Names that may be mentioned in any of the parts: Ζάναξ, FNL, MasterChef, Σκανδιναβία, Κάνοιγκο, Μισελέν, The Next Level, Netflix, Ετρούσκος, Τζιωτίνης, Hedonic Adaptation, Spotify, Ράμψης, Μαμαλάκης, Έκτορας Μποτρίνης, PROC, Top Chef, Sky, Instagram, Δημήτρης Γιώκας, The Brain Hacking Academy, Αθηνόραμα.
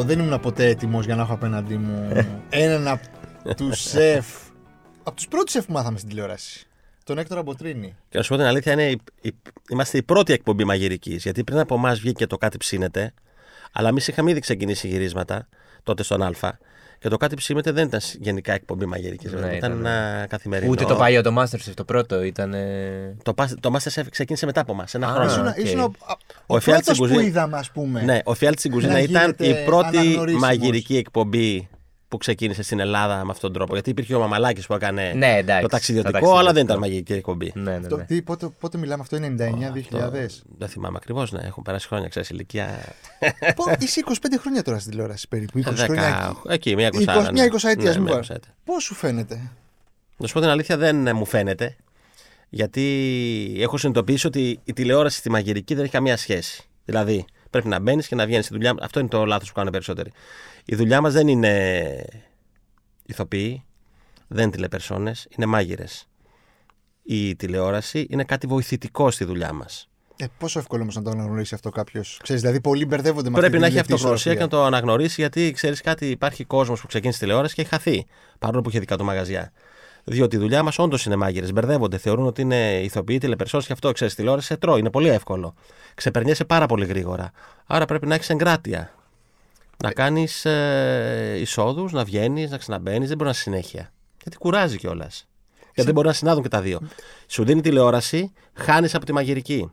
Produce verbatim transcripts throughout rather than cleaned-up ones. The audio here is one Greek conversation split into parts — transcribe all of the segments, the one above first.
αυτό, δεν ήμουν ποτέ έτοιμος για να έχω απέναντί μου έναν από τους σεφ. Από τους πρώτους σεφ που μάθαμε στην τηλεόραση. Τον Έκτορα Μποτρίνη. Και να σου πω την αλήθεια, είναι η, η, είμαστε η πρώτη εκπομπή μαγειρικής. Γιατί πριν από εμάς βγήκε το Κάτι Ψήνεται. Αλλά εμείς είχαμε ήδη ξεκινήσει γυρίσματα τότε στον Α. Και το Κάτι Ψήνεται δεν ήταν γενικά εκπομπή μαγειρικής. Ναι, ήταν, ήταν ένα καθημερινό. Ούτε το παλιό, το MasterChef, το πρώτο ήταν. Το, το MasterChef ξεκίνησε μετά από εμάς. Ένα ah, χρόνο. Ήσουν, okay. ήσουν ο, ο, ο πρώτος που είδαμε, ας πούμε. Ναι, ο Φιάλτης στην κουζίνα ήταν η πρώτη μαγειρική εκπομπή που ξεκίνησε στην Ελλάδα με αυτόν τον τρόπο. Γιατί υπήρχε ο Μαμαλάκης που έκανε ναι, εντάξει, το ταξιδιωτικό, αλλά δεν ήταν μαγική εκπομπή. Ναι, ναι, ναι. Το, τι, πότε, πότε μιλάμε, αυτό είναι ενενήντα εννιά δύο χιλιάδες. Δεν θυμάμαι ακριβώς, ναι. Έχουν περάσει χρόνια, ξέρεις, ηλικία. Είσαι είκοσι πέντε χρόνια τώρα στην τηλεόραση περίπου. είκοσι χρόνια. Εκεί, μία εικοσάρα. Μια εικοσαετία, μην πω. Πώς σου φαίνεται? Να σου πω την αλήθεια, δεν μου φαίνεται. Γιατί έχω συνειδητοποιήσει ότι η τηλεόραση στη μαγειρική δεν έχει καμία σχέση. Δηλαδή, πρέπει να μπαίνεις και να βγαίνεις στη δουλειά. Αυτό είναι το λάθος που κάνουν περισσότεροι. Η δουλειά μας δεν είναι ηθοποιοί, δεν είναι τηλεπερσόνες, είναι μάγειρες. Η τηλεόραση είναι κάτι βοηθητικό στη δουλειά μας. Ε, πόσο εύκολο όμως να το αναγνωρίσει αυτό κάποιος? Ξέρεις, δηλαδή πολλοί μπερδεύονται με αυτό. Πρέπει να έχει αυτογνωσία και να το αναγνωρίσει, γιατί ξέρεις κάτι, υπάρχει κόσμος που ξεκίνησε τηλεόραση και έχει χαθεί. Παρόλο που είχε δικά του μαγαζιά. Διότι η δουλειά μας όντως είναι μάγειρες. Μπερδεύονται, θεωρούν ότι είναι ηθοποιοί, τηλεπερσόνες και αυτό, ξέρεις, τηλεόραση σε τρώει. Είναι πολύ εύκολο. Ξεπερνιέσαι πάρα πολύ γρήγορα. Άρα πρέπει να έχεις εγκράτεια. Να κάνεις ε, εισόδους, να βγαίνεις, να ξαναμπαίνεις. Δεν μπορεί να είσαι συνέχεια. Γιατί κουράζει κιόλας. Γιατί Εσύ... δεν μπορεί να συνάδουν και τα δύο. Σου δίνει τηλεόραση, χάνεις από τη μαγειρική.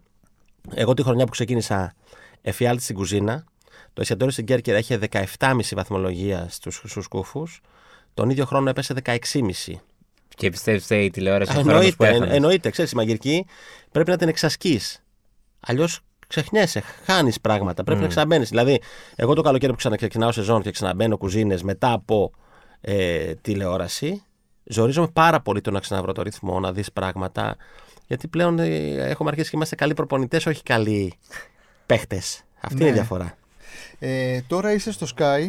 Εγώ τη χρονιά που ξεκίνησα εφιάλτη στην κουζίνα, το εστιατόριο στην Κέρκυρα είχε δεκαεπτά κόμμα πέντε βαθμολογία στους Χρυσούς Κούφους. Τον ίδιο χρόνο έπεσε δεκαέξι κόμμα πέντε. Και πιστεύεις η τηλεόραση στους χρόνους που έχανες? Εννοείται, ξέρεις, η μαγειρική πρέπει να την εξασκείς. Αλλιώς ξεχνιέσαι, χάνεις πράγματα. Mm. Πρέπει να ξαναμπαίνεις. Δηλαδή, εγώ το καλοκαίρι που ξαναξεκινάω σεζόν και ξαναμπαίνω κουζίνες μετά από ε, τηλεόραση, ζορίζομαι πάρα πολύ το να ξαναβρω το ρυθμό, να δεις πράγματα. Γιατί πλέον ε, έχουμε αρχίσει και είμαστε καλοί προπονητές, όχι καλοί παίχτες. Αυτή ναι. είναι η διαφορά. Ε, τώρα είσαι στο Sky.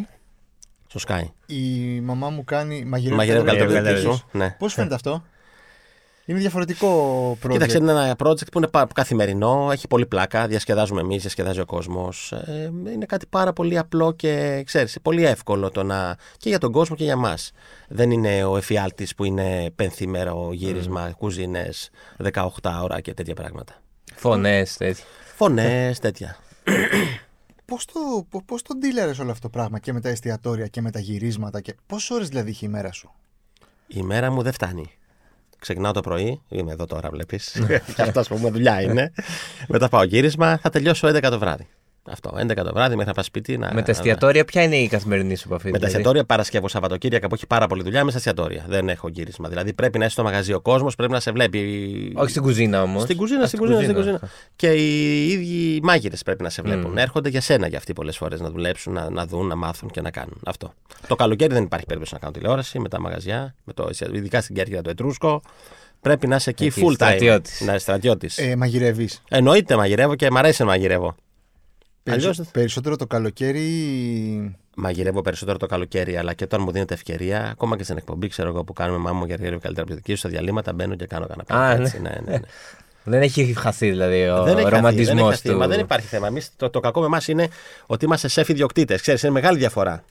Στο Sky. Η μαμά μου κάνει μαγειρεύει καλύτερα. Ναι. Πώς φαίνεται αυτό? Είναι διαφορετικό project. Κοίταξε, είναι ένα project που είναι καθημερινό, έχει πολύ πλάκα, διασκεδάζουμε εμείς, διασκεδάζει ο κόσμος. Είναι κάτι πάρα πολύ απλό και ξέρεις, πολύ εύκολο το να... και για τον κόσμο και για μας. Δεν είναι ο εφιάλτης που είναι πενθήμερο γύρισμα, mm. κουζίνες, δεκαοκτώ ώρα και τέτοια πράγματα. Φωνές, τέτοια. Φωνές, τέτοια. Πώς το, πώς το ντύλαρες όλο αυτό το πράγμα και με τα εστιατόρια και με τα γυρίσματα? Και... πόσες ώρες δηλαδή είχε η μέρα σου? Η μέρα μου δεν φτάνει. Ξεκινάω το πρωί, είμαι εδώ τώρα, βλέπεις. Και αυτό, α πούμε, δουλειά είναι. Μετά πάω γύρισμα, θα τελειώσω έντεκα το βράδυ. Αυτό, έντεκα το βράδυ, μέχρι να πας σπίτι. Να... με τα εστιατόρια, ποια είναι η καθημερινή σου επαφή? Με δηλαδή? Τα εστιατόρια Παρασκευή, Σαββατοκύριακα που έχει πάρα πολύ δουλειά, είμαι στα εστιατόρια. Δεν έχω γύρισμα. Δηλαδή πρέπει να είσαι στο μαγαζί ο κόσμος, πρέπει να σε βλέπει. Όχι στην κουζίνα όμως. Στην κουζίνα, α, στην, κουζίνα, κουζίνα. στην κουζίνα. Και οι ίδιοι μάγειρες πρέπει να σε βλέπουν. Mm. Έρχονται για σένα για αυτοί πολλές φορές να δουλέψουν, να, να δουν, να μάθουν και να κάνουν. Αυτό. Το καλοκαίρι δεν υπάρχει περίπτωση να κάνω τηλεόραση με τα μαγαζιά, με το, ειδικά στην Κέρκυρα το Ετρούσκο. Πρέπει να είσαι εκεί full time. Να είσαι στρατιώτης. Μαγειρεύεις? Εννοείται μαγειρεύω και μ' αρέσει να μαγειρεύω. Αλλιώς... περισσότερο το καλοκαίρι. Μαγειρεύω περισσότερο το καλοκαίρι, αλλά και όταν μου δίνεται ευκαιρία, ακόμα και στην εκπομπή, ξέρω εγώ που κάνουμε μάμου για γύρω καλύτερα από τη δική σου, στα διαλύματα μπαίνω και κάνω κανένα πράγμα. Ναι. Ναι, ναι, ναι. Δεν έχει χαθεί δηλαδή ο ρομαντισμός του. Μα δεν υπάρχει θέμα. Εμείς, το, το κακό με εμάς είναι ότι είμαστε σεφ ιδιοκτήτες. Ξέρεις, είναι μεγάλη διαφορά.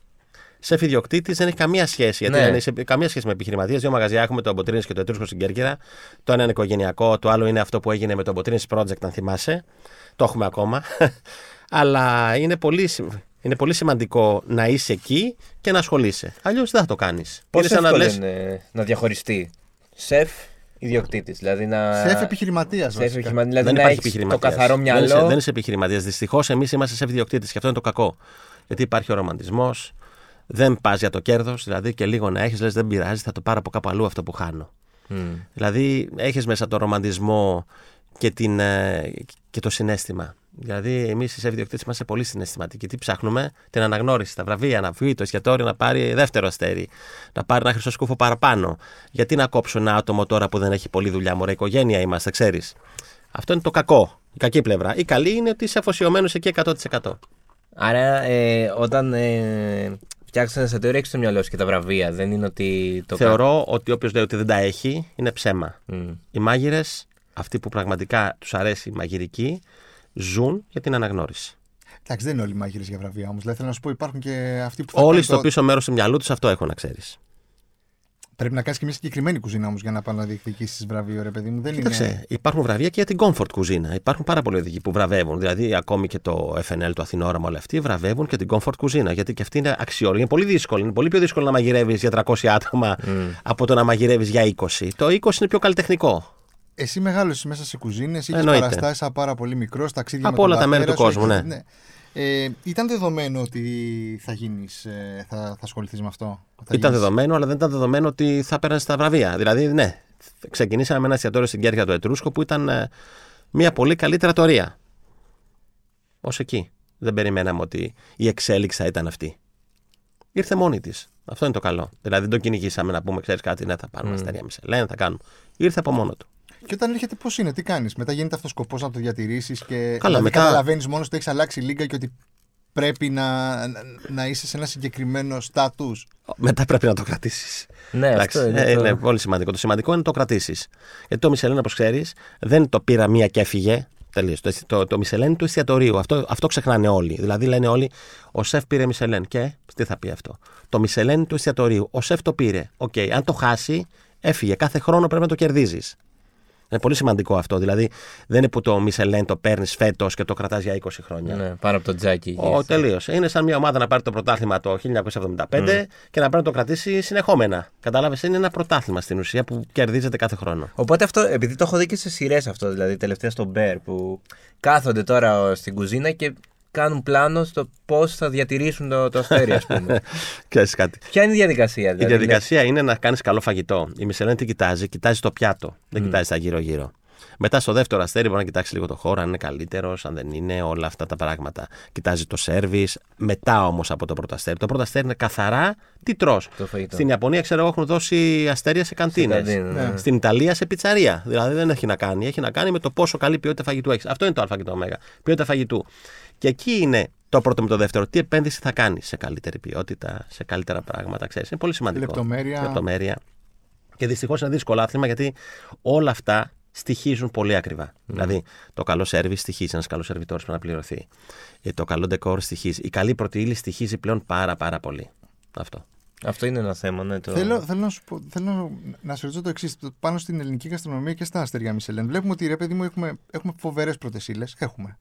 Σεφ ιδιοκτήτης δεν έχει καμία σχέση. Γιατί δεν ναι. έχει καμία σχέση με επιχειρηματίες. Δύο μαγαζιά έχουμε, το Μποτρίνης και το Ετρούσκο στην Κέρκυρα. Το ένα είναι οικογενειακό, το άλλο είναι αυτό που έγινε με το Μποτρίνης Project, αν θυμάσαι. Το έχουμε ακόμα. Αλλά είναι πολύ, είναι πολύ σημαντικό να είσαι εκεί και να ασχολείσαι. Αλλιώς δεν θα το κάνεις. Πώς εύκολο λες... είναι να διαχωριστεί σεφ ιδιοκτήτης? Δηλαδή να... σεφ επιχειρηματίας. Σεφ επιχειρημα... δηλαδή δεν να υπάρχει επιχειρηματίας. Το καθαρό μυαλό. Δεν είσαι, δεν είσαι επιχειρηματίας. Δυστυχώς εμείς είμαστε σεφ ιδιοκτήτης και αυτό είναι το κακό. Γιατί υπάρχει ο ρομαντισμός, δεν πας για το κέρδος. Δηλαδή και λίγο να έχεις, λες δεν πειράζει, θα το πάρω από κάπου αλλού αυτό που χάνω. Mm. Δηλαδή έχεις μέσα το ρομαντισμό και, την, και το συναίσθημα. Δηλαδή, εμείς οι σεφ ιδιοκτήτες είμαστε πολύ συναισθηματικοί. Τι ψάχνουμε? Την αναγνώριση, τα βραβεία, να βγει το εστιατόριο, να πάρει δεύτερο αστέρι, να πάρει ένα χρυσό σκούφο παραπάνω. Γιατί να κόψω ένα άτομο τώρα που δεν έχει πολλή δουλειά? Μωρέ, οικογένεια είμαστε, ξέρεις. Αυτό είναι το κακό, η κακή πλευρά. Η καλή είναι ότι είσαι αφοσιωμένος εκεί εκατό τοις εκατό. Άρα, ε, όταν ε, φτιάξει ένα εστιατόριο, έχει στο μυαλό σου και τα βραβεία. Δεν είναι ότι το... θεωρώ ότι όποιος λέει ότι δεν τα έχει είναι ψέμα. Mm. Οι μάγειρες, αυτοί που πραγματικά τους αρέσει η μαγειρική, ζουν για την αναγνώριση. Εντάξει, δεν είναι όλοι μάγειρες για βραβεία όμως. Δηλαδή, θέλω να σου πω, υπάρχουν και αυτοί που θα. Όλοι στο το... πίσω μέρος του μυαλού τους αυτό έχω να ξέρεις. Πρέπει να κάνεις και μια συγκεκριμένη κουζίνα όμως για να πάνε να διεκδικήσεις βραβείο, ρε παιδί μου. Δεν Κοίταξε, είναι... υπάρχουν βραβεία και για την comfort κουζίνα. Υπάρχουν πάρα πολλοί οδηγοί που βραβεύουν. Δηλαδή, ακόμη και το εφ εν ελ, το Αθηνόραμα, όλα αυτοί βραβεύουν και την comfort κουζίνα. Γιατί και αυτή είναι αξιόλογη. Είναι πολύ δύσκολη. Είναι πολύ πιο δύσκολο να μαγειρεύεις για τριακόσια άτομα mm. από το να μαγειρεύεις για είκοσι. Το είκοσι είναι πιο καλλιτεχνικό. Εσύ μεγάλωσες μέσα σε κουζίνες, είχες παραστάσεις από πάρα πολύ μικρός, ταξίδια από με τον πατέρα. Από όλα τα μέρη του κόσμου, ναι. ναι. Ε, ήταν δεδομένο ότι θα γίνεις, θα, θα ασχοληθείς με αυτό. Ήταν γίνεις. δεδομένο, αλλά δεν ήταν δεδομένο ότι θα παίρνεις τα βραβεία. Δηλαδή, ναι, ξεκινήσαμε με ένα εστιατόριο στην Κέρκυρα του Ετρούσκο που ήταν ε, μια πολύ καλή τρατορία. Ως εκεί. Δεν περιμέναμε ότι η εξέλιξη θα ήταν αυτή. Ήρθε μόνη της. Αυτό είναι το καλό. Δηλαδή, δεν το κυνηγήσαμε να πούμε, ξέρεις κάτι, ναι, θα πάρουμε mm. αστέρια Μισελέν, θα κάνουμε. Ήρθε από μόνο του. Και όταν έρχεται, πώς είναι, τι κάνεις, μετά γίνεται αυτός ο σκοπός να το διατηρήσεις και Καλά, μετά... καταλαβαίνεις μόνος ότι έχεις αλλάξει λίγα και ότι πρέπει να, να, να είσαι σε ένα συγκεκριμένο στάτους. Μετά πρέπει να το κρατήσεις. Ναι, αυτό είναι, ε, το... είναι πολύ σημαντικό. Το σημαντικό είναι να το κρατήσεις. Γιατί το Μισελέν, όπως ξέρεις, δεν το πήρα μία και έφυγε. Τελείως. Το, το, το Μισελέν είναι του εστιατορίου. Αυτό, αυτό ξεχνάνε όλοι. Δηλαδή λένε όλοι, ο σεφ πήρε Μισελέν. Και τι θα πει αυτό. Το Μισελέν είναι του εστιατορίου. Ο σεφ το πήρε. Οκ, okay. Αν το χάσει, έφυγε. Κάθε χρόνο πρέπει να το κερδίζεις. Είναι πολύ σημαντικό αυτό. Δηλαδή, δεν είναι που το Μισελέν το παίρνεις φέτος και το κρατάς για είκοσι χρόνια. Ναι, πάνω από το τζάκι. Oh, τελείως. Είναι σαν μια ομάδα να πάρει το πρωτάθλημα το χίλια εννιακόσια εβδομήντα πέντε mm. και να πρέπει να το κρατήσει συνεχόμενα. Κατάλαβες, είναι ένα πρωτάθλημα στην ουσία που κερδίζεται κάθε χρόνο. Οπότε αυτό, επειδή το έχω δει και σε σειρές αυτό, δηλαδή τελευταία στο Μπέρ, που κάθονται τώρα στην κουζίνα και κάνουν πλάνο στο πώς θα διατηρήσουν το, το αστέρι, ας πούμε. Ξέρεις κάτι. Ποια είναι η διαδικασία, δηλαδή. Η διαδικασία είναι να κάνεις καλό φαγητό. Η Μισελέν τι κοιτάζει, κοιτάζει το πιάτο. Mm. Δεν κοιτάζει τα γύρω-γύρω. Μετά στο δεύτερο αστέρι μπορεί να κοιτάξει λίγο το χώρο, αν είναι καλύτερος, αν δεν είναι, όλα αυτά τα πράγματα. Κοιτάζει το σέρβις. Μετά όμως από το πρώτο αστέρι. Το πρώτο αστέρι είναι καθαρά τι τρως. Στην Ιαπωνία, ξέρω εγώ, έχουν δώσει αστέρια σε καντίνες. Στην, ναι. Στην Ιταλία σε πιτσαρία. Δηλαδή δεν έχει να κάνει. Έχει να κάνει με το πόσο καλή ποιότητα φαγητού έχεις. Αυτό είναι το α και το ω. Ποιότητα φαγητού. Και εκεί είναι το πρώτο με το δεύτερο. Τι επένδυση θα κάνεις σε καλύτερη ποιότητα, σε καλύτερα πράγματα, ξέρεις. Είναι πολύ σημαντικό. Λεπτομέρεια. Λεπτομέρεια. Και δυστυχώς είναι δύσκολο άθλημα γιατί όλα αυτά στοιχίζουν πολύ ακριβά. Mm. Δηλαδή, το καλό σερβις στοιχίζει. Ένας καλός σερβιτόρος πρέπει να πληρωθεί. Το καλό ντεκόρ στοιχίζει. Η καλή πρώτη ύλη στοιχίζει πλέον πάρα, πάρα πολύ. Αυτό. Αυτό είναι ένα θέμα, ναι. Το... Θέλω, θέλω, να σου πω, θέλω να σου ρωτήσω το εξής. Πάνω στην ελληνική γαστρονομία και στα αστέρια Μισελέν. Βλέπουμε ότι ρε παιδί μου έχουμε, έχουμε φοβερές πρώτες ύλες. Έχουμε.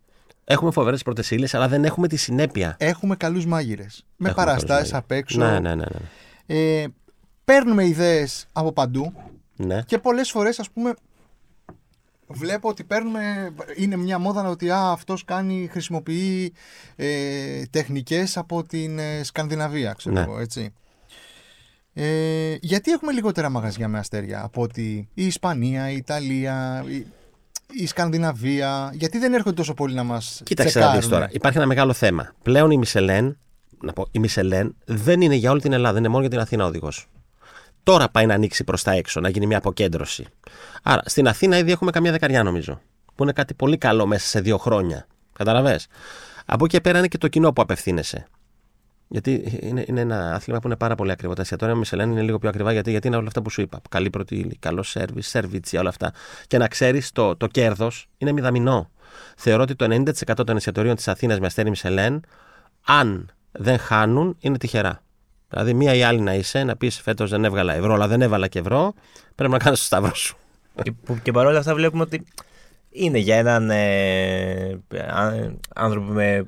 Έχουμε φοβερές πρώτες ύλες, αλλά δεν έχουμε τη συνέπεια. Έχουμε καλούς μάγειρες. Με παραστάσεις απ' έξω. Ναι, ναι, ναι, ναι. Ε, παίρνουμε ιδέες από παντού. Ναι. Και πολλές φορές, ας πούμε, βλέπω ότι παίρνουμε. Είναι μια μόδα ότι α, αυτός κάνει, χρησιμοποιεί ε, τεχνικές από την ε, Σκανδιναβία, ξέρω ναι. εγώ, έτσι. Ε, γιατί έχουμε λιγότερα μαγαζιά με αστέρια από ότι η Ισπανία, η Ιταλία. Η... Η Σκανδιναβία, γιατί δεν έρχονται τόσο πολύ να μας Κοίταξε να δεις τώρα. Υπάρχει ένα μεγάλο θέμα. Πλέον η Μισελέν, να πω, η Μισελέν δεν είναι για όλη την Ελλάδα, είναι μόνο για την Αθήνα οδηγός. Τώρα πάει να ανοίξει προς τα έξω, να γίνει μια αποκέντρωση. Άρα στην Αθήνα ήδη έχουμε καμιά δεκαριά νομίζω, που είναι κάτι πολύ καλό μέσα σε δύο χρόνια. Καταλαβες. Από εκεί πέρα είναι και το κοινό που απευθύνεσαι. Γιατί είναι, είναι ένα άθλημα που είναι πάρα πολύ ακριβό. Τα εστιατόρια Μισελέν είναι λίγο πιο ακριβά γιατί, γιατί είναι όλα αυτά που σου είπα. Καλή πρώτη ύλη, καλό σερβις, σερβίτσια, όλα αυτά. Και να ξέρεις το, το κέρδος είναι μηδαμινό. Θεωρώ ότι το ενενήντα τοις εκατό των εστιατορίων της Αθήνας με αστέρι Μισελέν, αν δεν χάνουν, είναι τυχερά. Δηλαδή, μία ή άλλη να είσαι, να πεις φέτος δεν έβγαλα ευρώ, αλλά δεν έβαλα και ευρώ, πρέπει να κάνεις το σταυρό σου. Και, και παρόλα αυτά βλέπουμε ότι είναι για έναν ε, άνθρωπο με,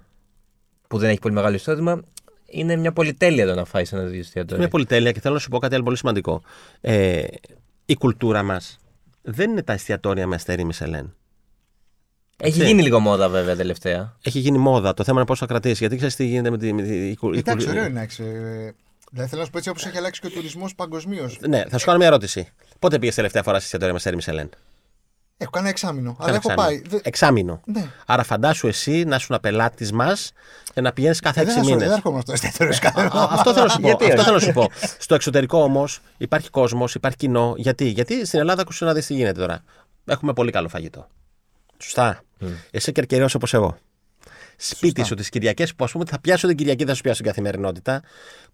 που δεν έχει πολύ μεγάλο εισόδημα. Είναι μια πολυτέλεια το να φάει ένα τέτοιο εστιατόριο. Είναι πολυτέλεια και θέλω να σου πω κάτι άλλο πολύ σημαντικό. Ε, η κουλτούρα μας δεν είναι τα εστιατόρια με αστέρι Μισελέν. Έχει έτσι. Γίνει λίγο μόδα, βέβαια, τελευταία. Έχει γίνει μόδα. Το θέμα είναι πώς θα κρατήσει. Γιατί ξέρεις τι γίνεται με την. Εντάξει, ωραίο είναι. Δηλαδή θέλω να σου πω έτσι όπως έχει αλλάξει και ο τουρισμός παγκοσμίως. Ναι, θα σου κάνω μια ερώτηση. Πότε πήγες τελευταία φορά σε εστιατόρια με αστέρι Μισελέν? Έχω κάνει εξάμηνο. Αλλά έχω πάει. Εξάμηνο. Ναι. Άρα φαντάσου εσύ να ήσουν πελάτης μας και να πηγαίνεις κάθε έξι μήνες. Δεν έρχομαι αυτό. Αυτό θέλω να σου πω. Στο εξωτερικό όμως υπάρχει κόσμος, υπάρχει κοινό. Γιατί, γιατί στην Ελλάδα ακούσεις να δεις τι γίνεται τώρα. Έχουμε πολύ καλό φαγητό. Σωστά. Mm. Εσύ κερκεραίος όπως εγώ. Σπίτι σου τις Κυριακές που ας πούμε θα πιάσω την Κυριακή, θα σου πιάσω την καθημερινότητα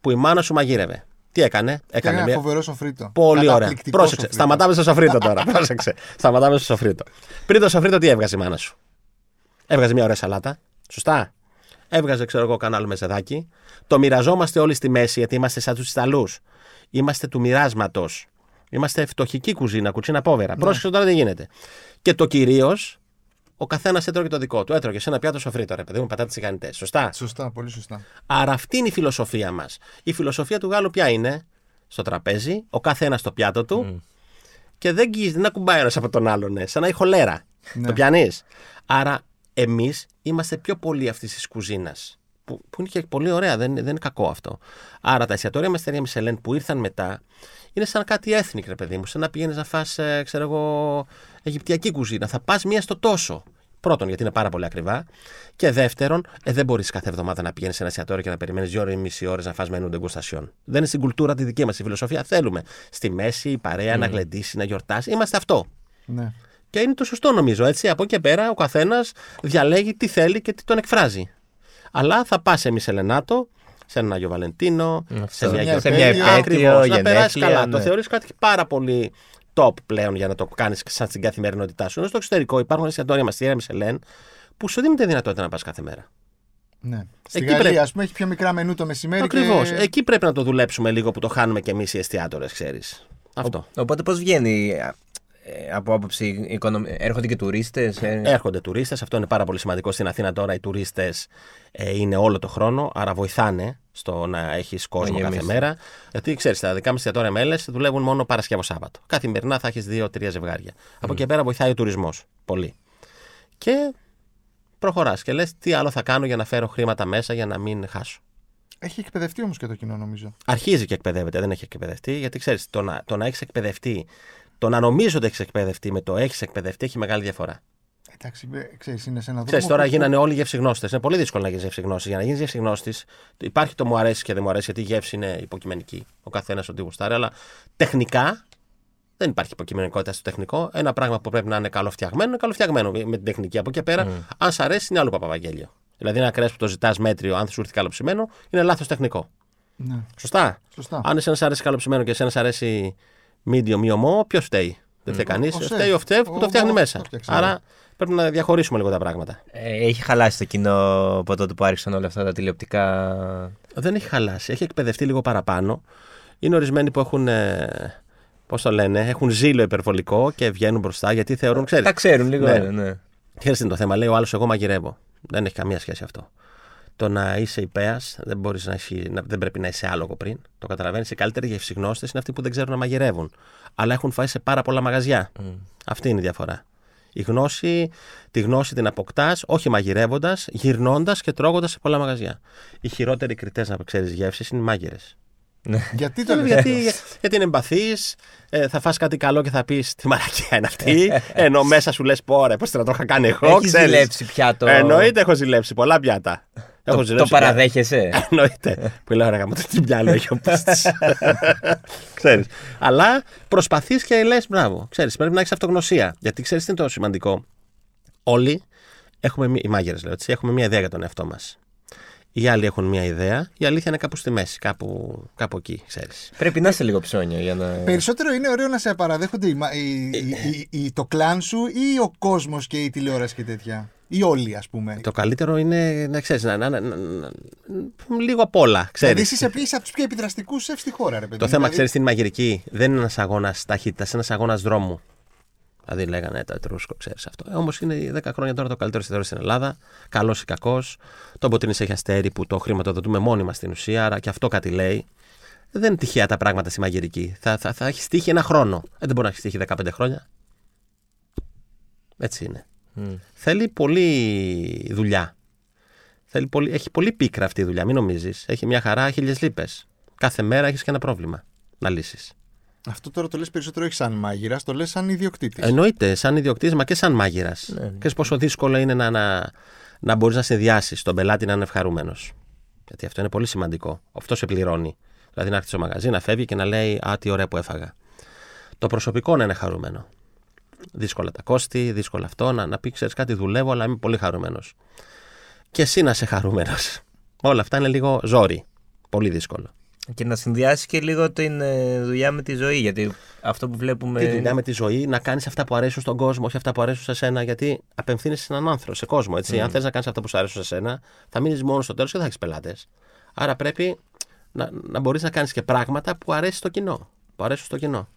που η μάνα σου μαγείρευε. Τι έκανε, έκανε ένα φοβερό σοφρίτο. Πολύ ωραία. Πρόσεξε, σοφρίτο. Σταματάμε στο σοφρίτο τώρα. Πρόσεξε, σταματάμε στο σοφρίτο. Πριν το σοφρίτο, τι έβγαζε η μάνα σου? Έβγαζε μια ωραία σαλάτα. Σωστά. Έβγαζε, ξέρω εγώ, κανένα άλλο μεσεδάκι. Το μοιραζόμαστε όλοι στη μέση, γιατί είμαστε σαν τους Ιταλούς. Είμαστε του μοιράσματος. Είμαστε φτωχική κουζίνα, κουτσίνα πόβερα. Ναι. Πρόσεξε τώρα τι γίνεται. Και το κυρίως, ο καθένας έτρωγε το δικό του. Έτρωγε σε ένα πιάτο σοφρί τώρα, παιδί μου, πατάτες τηγανιτές. Σωστά. Σωστά, πολύ σωστά. Άρα αυτή είναι η φιλοσοφία μας. Η φιλοσοφία του Γάλλου ποια είναι? Στο τραπέζι, ο καθένας στο πιάτο του. Mm. Και δεν, δεν ακουμπάει ένας από τον άλλον, σαν να έχει χολέρα. Ναι. Το πιάνεις. Άρα εμείς είμαστε πιο πολλοί αυτής της κουζίνας. Που, που είναι και πολύ ωραία, δεν, δεν είναι κακό αυτό. Άρα τα εστιατόρια με στερεία Μισελέν που ήρθαν μετά είναι σαν κάτι έθνη, ρε παιδί μου. Σαν να πηγαίνεις να φας, ε, ξέρω εγώ, αιγυπτιακή κουζίνα. Θα πας μία στο τόσο. Πρώτον, γιατί είναι πάρα πολύ ακριβά. Και δεύτερον, ε, δεν μπορείς κάθε εβδομάδα να πηγαίνεις σε ένα εστιατόριο και να περιμένεις δύο ώρες ή μισή ώρες να φας μενού ντεγκουστασιών. Δεν είναι στην κουλτούρα τη δική μας, η φιλοσοφία. Θέλουμε στη μέση, η παρέα mm. να γλεντήσει, να γιορτάσει. Είμαστε αυτό. Ναι. Και είναι το σωστό, νομίζω. Έτσι. Από εκεί και πέρα, ο καθένας διαλέγει τι θέλει και τι τον εκφράζει. Αλλά θα πας σε Μισελενάτο, σε έναν Άγιο Βαλεντίνο, mm. σε μια επέτειο, να περάσεις καλά. Ναι. Το θεωρείς κάτι πάρα πολύ top πλέον για να το κάνεις σαν την καθημερινότητά σου. Ενώ στο εξωτερικό υπάρχουν εστιατόρια μαστιέρα Μισελέν που σου δίνουν τη δυνατότητα να πας κάθε μέρα. Ναι. Στη Γαλλία, πρέπει... ας πούμε, έχει πιο μικρά μενού το μεσημέρι. Ακριβώς. Και... εκεί πρέπει να το δουλέψουμε λίγο που το χάνουμε κι εμείς οι εστιατόρες, ξέρεις. Αυτό. Οπότε πώς βγαίνει. Από άποψη οικονομική, έρχονται και τουρίστες. Ε... Έρχονται τουρίστες, αυτό είναι πάρα πολύ σημαντικό. Στην Αθήνα τώρα οι τουρίστες ε, είναι όλο το χρόνο, άρα βοηθάνε στο να έχεις κόσμο κάθε μέρα. Γιατί ξέρεις, τα δικά μας εστιατόρια μέλες δουλεύουν μόνο Παρασκευό Σάββατο. Καθημερινά θα έχεις δύο-τρία ζευγάρια. Mm. Από εκεί πέρα βοηθάει ο τουρισμός πολύ. Και προχωράς και λες τι άλλο θα κάνω για να φέρω χρήματα μέσα για να μην χάσω. Έχει εκπαιδευτεί όμως και το κοινό, νομίζω. Αρχίζει και εκπαιδεύεται, δεν έχει εκπαιδευτεί, γιατί ξέρεις, το να, το να έχεις εκπαιδευτεί. Το να νομίζω ότι έχεις εκπαιδευτεί με το έχεις εκπαιδευτεί έχει μεγάλη διαφορά. Εντάξει, ξέρεις, είναι σε ένα δρόμο. Ξέρεις, τώρα που... γίνανε όλοι γευσιγνώστες. Είναι πολύ δύσκολο να γίνεις γευσιγνώστης. Για να γίνεις γευσιγνώστης, υπάρχει το μου αρέσει και δεν μου αρέσει, γιατί η γεύση είναι υποκειμενική. Ο καθένας ό,τι γουστάρει, αλλά τεχνικά δεν υπάρχει υποκειμενικότητα στο τεχνικό. Ένα πράγμα που πρέπει να είναι καλοφτιαγμένο είναι καλοφτιαγμένο με την τεχνική. Από εκεί πέρα, mm. αν σ' αρέσει, είναι άλλο παπαβαγγέλιο. Δηλαδή, ένα κρέας που το ζητάς μέτριο, αν σου έρθει καλοψημένο, είναι λάθος τεχνικό. Ναι. Σωστά. Σωστά. Αν εσένα σ' αρέσει καλοψημένο και εσένα σ' αρέσει. Μίντιο μη ομό, ποιο φταίει. Δεν φταίει κανείς. Φταίει ο φταίει που το φτιάχνει μέσα. Άρα πρέπει να διαχωρίσουμε λίγο τα πράγματα. Έχει χαλάσει το κοινό από τότε που άρχισαν όλα αυτά τα τηλεοπτικά. Δεν έχει χαλάσει. Έχει εκπαιδευτεί λίγο παραπάνω. Είναι ορισμένοι που έχουν. Πώς το λένε, έχουν ζήλο υπερβολικό και βγαίνουν μπροστά γιατί θεωρούν. Ξέρεις, τα ξέρουν λίγο. Ναι, ναι. Ξέρεις είναι το θέμα. Λέει ο άλλος, εγώ μαγειρεύω. Δεν έχει καμία σχέση αυτό. Το να είσαι υπέας, δεν, μπορείς να είσαι, δεν πρέπει να είσαι άλογο πριν. Το καταλαβαίνεις. Οι καλύτεροι γευσιγνώστες είναι αυτοί που δεν ξέρουν να μαγειρεύουν. Αλλά έχουν φάει σε πάρα πολλά μαγαζιά. Mm. Αυτή είναι η διαφορά. Η γνώση, τη γνώση την αποκτάς, όχι μαγειρεύοντας, γυρνώντας και τρώγοντας σε πολλά μαγαζιά. Οι χειρότεροι κριτές να ξέρεις γεύσεις είναι οι μάγειρες. Γιατί το λέω, γιατί, γιατί είναι εμπαθής, ε, θα φας κάτι καλό και θα πεις τι μαλακιά είναι αυτή. Ενώ μέσα σου λες πόρε, πώς να το είχα κάνει εγώ. Έχεις ζηλέψει πιάτο. Εννοείται, έχω ζηλέψει πολλά πιάτα. Το, το παραδέχεσαι. Εννοείται. Που λέω ρε γαμώ το τι πιάνο έχει ο πίστης. Ξέρεις. Αλλά προσπαθείς και λες μπράβο. Ξέρεις, πρέπει να έχεις αυτογνωσία. Γιατί ξέρεις τι είναι το σημαντικό. Όλοι έχουμε, οι μάγειρες λέω έτσι, έχουμε μια ιδέα για τον εαυτό μας. Οι άλλοι έχουν μια ιδέα, η αλήθεια είναι κάπου στη μέση, κάπου, κάπου εκεί, ξέρεις. Πρέπει να είσαι λίγο ψώνιο για να... Περισσότερο είναι ωραίο να σε παραδέχονται η, η, η, η, το κλάν σου ή ο κόσμος και η τηλεόραση και τέτοια. Ή όλοι, ας πούμε. Το καλύτερο είναι να ξέρεις, να, να, να, να, να, λίγο απ' όλα, ξέρεις. Δηλαδή είσαι από τους πιο επιδραστικούς σεφ στη χώρα, ρε παιδί. Το θέμα, δηλαδή... ξέρεις, την μαγειρική δεν είναι ένας αγώνας ταχύτητας, είναι ένας αγώνας δρόμου. Δηλαδή λέγανε τα Ετρούσκο, ξέρεις αυτό. Ε, όμως είναι δέκα χρόνια τώρα το καλύτερο εστιατόριο στην Ελλάδα. Καλός ή κακός. Το Μποτρίνης έχει αστέρι που το χρηματοδοτούμε μόνοι μας στην ουσία. Άρα και αυτό κάτι λέει. Δεν είναι τυχαία τα πράγματα στη μαγειρική. Θα, θα, θα έχει τύχει ένα χρόνο. Ε, δεν μπορεί να έχει τύχει δεκαπέντε χρόνια. Έτσι είναι. Mm. Θέλει πολλή δουλειά. Θέλει πολύ... Έχει πολύ πίκρα αυτή η δουλειά. Μην νομίζεις. Έχει μια χαρά, χίλιες λύπες. Κάθε μέρα έχεις και ένα πρόβλημα να λύσεις. Αυτό τώρα το λες περισσότερο όχι σαν μάγειρας, το λες σαν ιδιοκτήτης. Εννοείται, σαν ιδιοκτήτης, μα και σαν μάγειρας. Ναι, ναι. Και πόσο δύσκολο είναι να, να, να μπορείς να συνδυάσεις τον πελάτη να είναι ευχαρούμενος. Γιατί αυτό είναι πολύ σημαντικό. Αυτό σε πληρώνει. Δηλαδή να έρθει στο μαγαζί, να φεύγει και να λέει α, τι ωραία που έφαγα. Το προσωπικό να είναι χαρούμενο. Δύσκολα τα κόστη, δύσκολα αυτό. Να, να πει, ξέρεις κάτι, δουλεύω, αλλά είμαι πολύ χαρούμενος. Και εσύ να είσαι χαρούμενος. Όλα αυτά είναι λίγο ζόρι. Πολύ δύσκολο. Και να συνδυάσει και λίγο την δουλειά με τη ζωή. Γιατί αυτό που βλέπουμε. Τη δουλειά με τη ζωή, να κάνει αυτά που αρέσουν στον κόσμο, όχι αυτά που αρέσουν σε σένα. Γιατί απευθύνεσαι σε έναν άνθρωπο, σε κόσμο. Έτσι. Mm. Αν θε να κάνει αυτά που σου αρέσουν σε σένα, θα μείνει μόνο στο τέλο και δεν θα έχει πελάτε. Άρα πρέπει να, να μπορεί να κάνει και πράγματα που αρέσει στο κοινό. Που αρέσουν στο κοινό.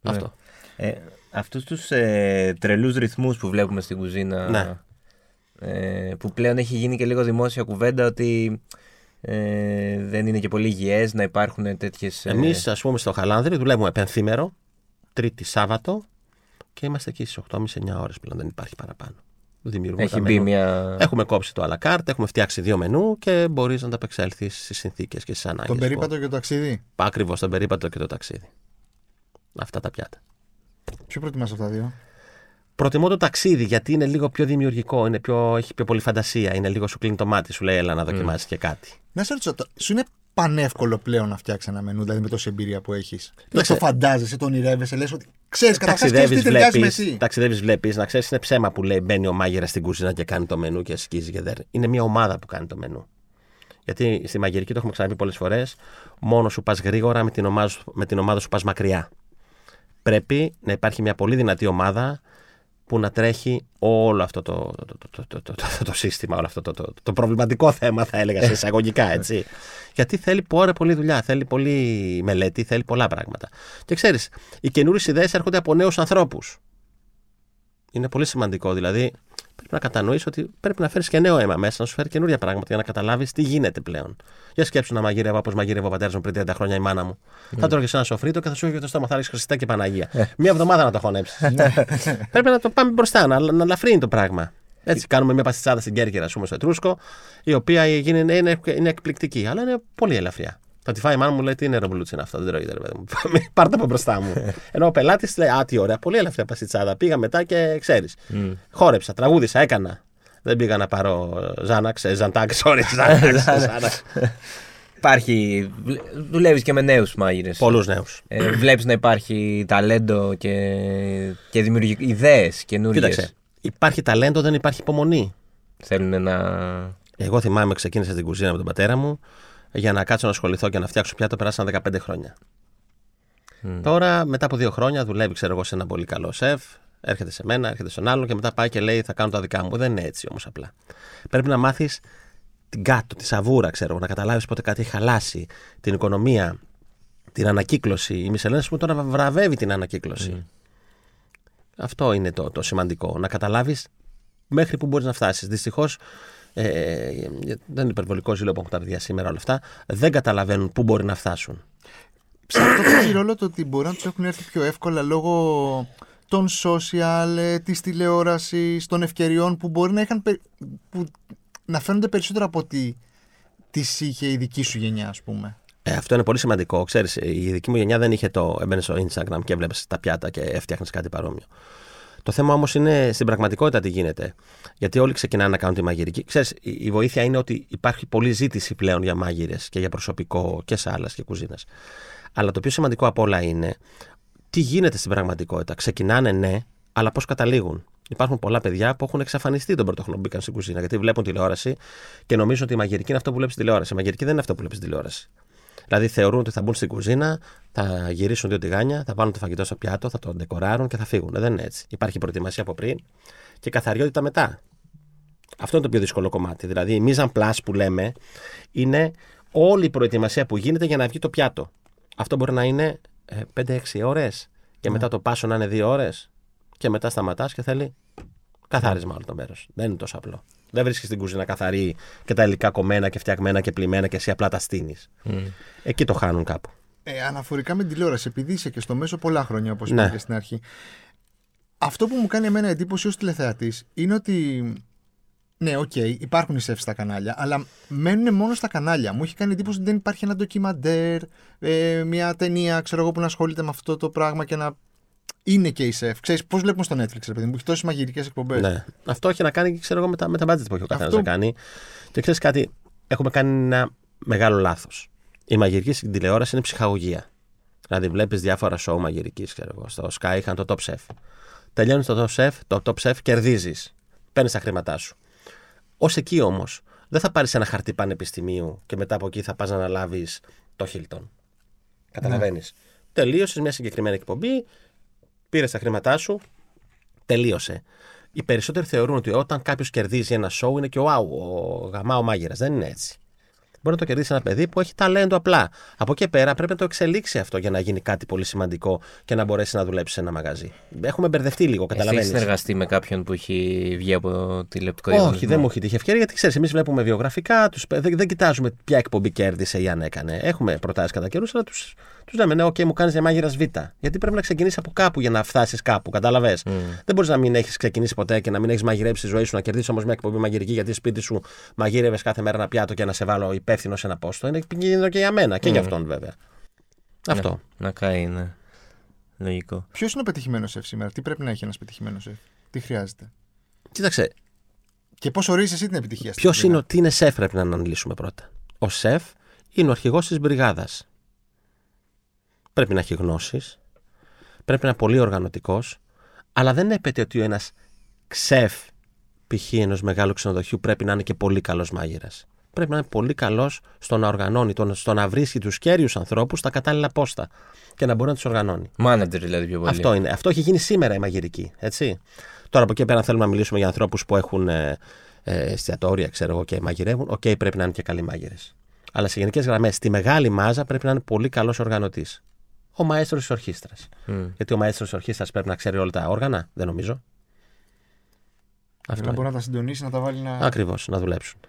Ναι. Αυτό. Ε, αυτούς τους ε, τρελούς ρυθμούς που βλέπουμε στην κουζίνα. Ναι. Ε, που πλέον έχει γίνει και λίγο δημόσια κουβέντα ότι. Ε, δεν είναι και πολύ υγιές να υπάρχουν τέτοιες. Εμείς, ας πούμε, στο Χαλάνδρι δουλεύουμε πενθήμερο, Τρίτη Σάββατο και είμαστε εκεί στις οκτώ και μισή εννιά ώρες πλέον. Δεν υπάρχει παραπάνω. Δημιουργούμε. Έχει μπει μια... Έχουμε κόψει το à la carte, έχουμε φτιάξει δύο μενού και μπορείς να τα απεξέλθεις στις συνθήκες και στις ανάγκες. Τον περίπατο και το ταξίδι. Ακριβώς, τον περίπατο και το ταξίδι. Αυτά τα πιάτα. Ποιο προτιμάς αυτά τα δύο? Προτιμώ το ταξίδι γιατί είναι λίγο πιο δημιουργικό, είναι πιο, έχει πιο πολύ φαντασία. Είναι λίγο σου κλείνει το μάτι, σου λέει έλα να δοκιμάσεις mm. και κάτι. Να σε ρωτήσω, σου είναι πανεύκολο πλέον να φτιάξει ένα μενού, δηλαδή με τόση εμπειρία που έχεις? Δεν το φαντάζεσαι, το ονειρεύεσαι, λες ότι ξέρεις καταρχάς τι ταιριάζει με εσύ. Ταξιδεύεις, βλέπεις, να ξέρεις είναι ψέμα που λέει μπαίνει ο μάγειρας στην κουζίνα και κάνει το μενού και σκίζει και δέρνει. Είναι μια ομάδα που κάνει το μενού. Γιατί στη μαγειρική, το έχουμε ξαναπεί πολλές φορές, μόνο σου πας γρήγορα, με την ομάδα, με την ομάδα σου πας μακριά. Πρέπει να υπάρχει μια πολύ δυνατή ομάδα που να τρέχει όλο αυτό το, το, το, το, το, το, το σύστημα, όλο αυτό το, το, το προβληματικό θέμα, θα έλεγα σε εισαγωγικά, έτσι. Γιατί θέλει ώρα, πολλή δουλειά, θέλει πολλή μελέτη, θέλει πολλά πράγματα. Και ξέρεις, οι καινούριες ιδέες έρχονται από νέους ανθρώπους. Είναι πολύ σημαντικό, δηλαδή πρέπει να κατανοήσεις ότι πρέπει να φέρεις και νέο αίμα μέσα, να σου φέρει καινούρια πράγματα για να καταλάβεις τι γίνεται πλέον. Για σκέψου να μαγείρευα όπως μαγείρευε ο πατέρας μου πριν τριάντα χρόνια η μάνα μου. Mm. Θα τρώγες ένα σοφρίτο και θα σου έρχεται το στόμα, θα ρίξεις Χριστέ και Παναγία. Μία εβδομάδα να το χωνέψεις. Πρέπει να το πάμε μπροστά, να, να λαφρύνει το πράγμα. Έτσι, κάνουμε μια παστιτσάδα στην Κέρκυρα, ας πούμε, στο Ετρούσκο, η οποία είναι, είναι, είναι εκπληκτική, αλλά είναι πολύ ελαφριά. Θα τη φάει η μάνα μου, λέει τι είναι ρομπλούτσι είναι αυτό, δεν τρώγεται ρε παιδί μου. Πάρτε από μπροστά μου. Ενώ ο πελάτης λέει α, τι ωραία, πολύ ελαφριά παστιτσάδα. Πήγα μετά και ξέρεις. Mm. Χόρεψα, τραγούδισα, έκανα. Δεν πήγα να πάρω Ζάναξ, Ζαντάκ, sorry, Ζάναξ. Ζάναξ. Υπάρχει. Δουλεύεις και με νέους μάγειρες. Πολλούς νέους. Ε, βλέπεις να υπάρχει ταλέντο και, και δημιουργικές ιδέες καινούριες. Κοίταξε. Υπάρχει ταλέντο, δεν υπάρχει υπομονή. Θέλουν να. Εγώ θυμάμαι, ξεκίνησα την κουζίνα με τον πατέρα μου. Για να κάτσω να ασχοληθώ και να φτιάξω πιάτο, περάσαν δεκαπέντε χρόνια. Mm. Τώρα, μετά από δύο χρόνια, δουλεύει, ξέρω εγώ, σε ένα πολύ καλό σεφ. Έρχεται σε μένα, έρχεται στον άλλον και μετά πάει και λέει: θα κάνω τα δικά μου. Δεν είναι έτσι όμως απλά. Πρέπει να μάθεις την κάτω, τη σαβούρα, ξέρω εγώ, να καταλάβεις πότε κάτι έχει χαλάσει, την οικονομία, την ανακύκλωση. Η Μισελέν, ας πούμε, τώρα βραβεύει την ανακύκλωση. Mm. Αυτό είναι το, το σημαντικό. Να καταλάβεις μέχρι που μπορείς να φτάσεις. Δυστυχώς. Ε, δεν είναι υπερβολικό ζήλο που έχουν τα παιδιά σήμερα όλα αυτά. Δεν καταλαβαίνουν πού μπορεί να φτάσουν. Σε αυτό παίζει ρόλο το ότι μπορεί να τους έχουν έρθει πιο εύκολα λόγω των social, της τηλεόρασης, των ευκαιριών που μπορεί να, είχαν, που να φαίνονται περισσότερο από ότι τις είχε η δική σου γενιά, ας πούμε. Ε, αυτό είναι πολύ σημαντικό. Ξέρεις, η δική μου γενιά δεν είχε το έμπαινε στο Instagram και έβλεπες τα πιάτα και έφτιαχνες κάτι παρόμοιο. Το θέμα όμως είναι στην πραγματικότητα τι γίνεται. Γιατί όλοι ξεκινάνε να κάνουν τη μαγειρική. Ξέρεις, η βοήθεια είναι ότι υπάρχει πολλή ζήτηση πλέον για μάγειρες και για προσωπικό και σάλας και κουζίνας. Αλλά το πιο σημαντικό απ' όλα είναι τι γίνεται στην πραγματικότητα. Ξεκινάνε, ναι, αλλά πώς καταλήγουν. Υπάρχουν πολλά παιδιά που έχουν εξαφανιστεί τον πρώτο χρόνο που μπήκαν στην κουζίνα. Γιατί βλέπουν τηλεόραση και νομίζουν ότι η μαγειρική είναι αυτό που βλέπει στην τηλεόραση. Η μαγειρική δεν είναι αυτό που βλέπει στην τηλεόραση. Δηλαδή θεωρούν ότι θα μπουν στην κουζίνα, θα γυρίσουν δύο τηγάνια, θα βάλουν το φαγητό στο πιάτο, θα το ντεκοράρουν και θα φύγουν. Δεν είναι έτσι. Υπάρχει προετοιμασία από πριν και καθαριότητα μετά. Αυτό είναι το πιο δύσκολο κομμάτι. Δηλαδή η mise en place που λέμε είναι όλη η προετοιμασία που γίνεται για να βγει το πιάτο. Αυτό μπορεί να είναι πέντε έξι ώρες και yeah. μετά το πάσο να είναι δύο ώρες και μετά σταματάς και θέλει καθάρισμα όλο το μέρος. Δεν είναι τόσο απλό. Δεν βρίσκεις την κουζίνα καθαρή και τα υλικά κομμένα και φτιαγμένα και πλημμένα και εσύ απλά τα στείνεις. Mm. Εκεί το χάνουν κάπου. Ε, αναφορικά με την τηλεόραση, επειδή είσαι και στο μέσο πολλά χρόνια, όπως ναι. είπα και στην αρχή, αυτό που μου κάνει εμένα εντύπωση ως τηλεθεατής είναι ότι. Ναι, οκ, okay, υπάρχουν οι σεφ στα κανάλια, αλλά μένουν μόνο στα κανάλια. Μου έχει κάνει εντύπωση ότι δεν υπάρχει ένα ντοκιμαντέρ, ε, μια ταινία, ξέρω εγώ, που να ασχολείται με αυτό το πράγμα και να. Είναι και η σεφ. Ξέρεις πώς βλέπουμε στο Netflix, ρε παιδί μου, που έχει τόσες μαγειρικές εκπομπές. Ναι. Αυτό έχει να κάνει και ξέρω εγώ με τα, με τα budget που έχει ο καθένας αυτό... να κάνει. Και ξέρεις κάτι, έχουμε κάνει ένα μεγάλο λάθος. Η μαγειρική στην τηλεόραση είναι ψυχαγωγία. Δηλαδή, βλέπεις διάφορα show μαγειρικής, ξέρω εγώ. Στο Sky είχαν το Top Chef. Τελειώνεις το Top Chef, το Top Chef κερδίζεις. Παίρνεις τα χρήματά σου. Ως εκεί όμως, δεν θα πάρεις ένα χαρτί πανεπιστημίου και μετά από εκεί θα πας να αναλάβεις το Hilton. Καταλαβαίνεις. Yeah. Τελείωσες μια συγκεκριμένη εκπομπή, πήρες τα χρήματά σου, τελείωσε. Οι περισσότεροι θεωρούν ότι όταν κάποιος κερδίζει ένα show είναι και wow, ο γαμάο μάγειρας. Δεν είναι έτσι. Μπορεί να το κερδίσει ένα παιδί που έχει ταλέντο απλά. Από εκεί πέρα πρέπει να το εξελίξει αυτό για να γίνει κάτι πολύ σημαντικό και να μπορέσει να δουλέψει σε ένα μαγαζί. Έχουμε μπερδευτεί λίγο, καταλαβαίνεις. Έχεις συνεργαστεί με κάποιον που έχει βγει από τηλεοπτικό είδος? Όχι, δεν μου έχει τύχει ευκαιρία, γιατί ξέρεις, εμείς βλέπουμε βιογραφικά, τους... δεν, δεν κοιτάζουμε ποια εκπομπή κέρδισε ή αν έκανε. Έχουμε προτάσεις κατά καιρούς, αλλά τους, τους λέμε ναι, OK, μου κάνεις για μάγειρας Β. Γιατί πρέπει να ξεκινήσεις από κάπου για να φτάσεις κάπου, κατάλαβες. Mm. Δεν μπορείς να μην έχεις ξεκινήσει ποτέ και να μην έχεις μαγειρέψει τη ζωή σου, να κερδίσεις όμως μια εκπομπή μαγειρική, γιατί σπίτι σου μαγείρευες κάθε μέρα ένα πιάτο και να σε βάλω υπεύθυνο σε ένα πόστο. Είναι επικίνδυνο και για μένα και mm. για αυτόν βέβαια. Να, αυτό. Να κάνει, είναι λογικό. Ποιος είναι ο πετυχημένος σεφ σήμερα, τι πρέπει να έχει ένας πετυχημένος σεφ, τι χρειάζεται? Κοίταξε. Και πώς ορίζεις εσύ την επιτυχία? Ποιος είναι, τι είναι σεφ, πρέπει να αναλύσουμε πρώτα. Ο σεφ είναι ο αρχηγός της μπριγάδας. Πρέπει να έχει γνώσεις, πρέπει να είναι πολύ οργανωτικός, αλλά δεν έπεται ότι ο ένας σεφ π.χ. ενός μεγάλου ξενοδοχείου πρέπει να είναι και πολύ καλός μάγειρας. Πρέπει να είναι πολύ καλός στο να οργανώνει, στο να βρίσκει τους κέριους ανθρώπους στα κατάλληλα πόστα και να μπορεί να τους οργανώνει. Μάνατζερ δηλαδή πιο πολύ. Αυτό είναι. Αυτό έχει γίνει σήμερα η μαγειρική. Έτσι. Τώρα από εκεί πέρα θέλουμε να μιλήσουμε για ανθρώπους που έχουν ε, ε, εστιατόρια, ξέρω εγώ, και μαγειρεύουν. Οκ, okay, πρέπει να είναι και καλοί μάγειρες. Αλλά σε γενικές γραμμές, στη μεγάλη μάζα πρέπει να είναι πολύ καλός οργανωτής. Ο μαέστρος της ορχήστρας. Mm. Γιατί ο μαέστρος της ορχήστρας πρέπει να ξέρει όλα τα όργανα, δεν νομίζω. Αυτό να μπορεί να τα συντονίσει, να τα βάλει να. Ακριβώς, να δουλέψουν.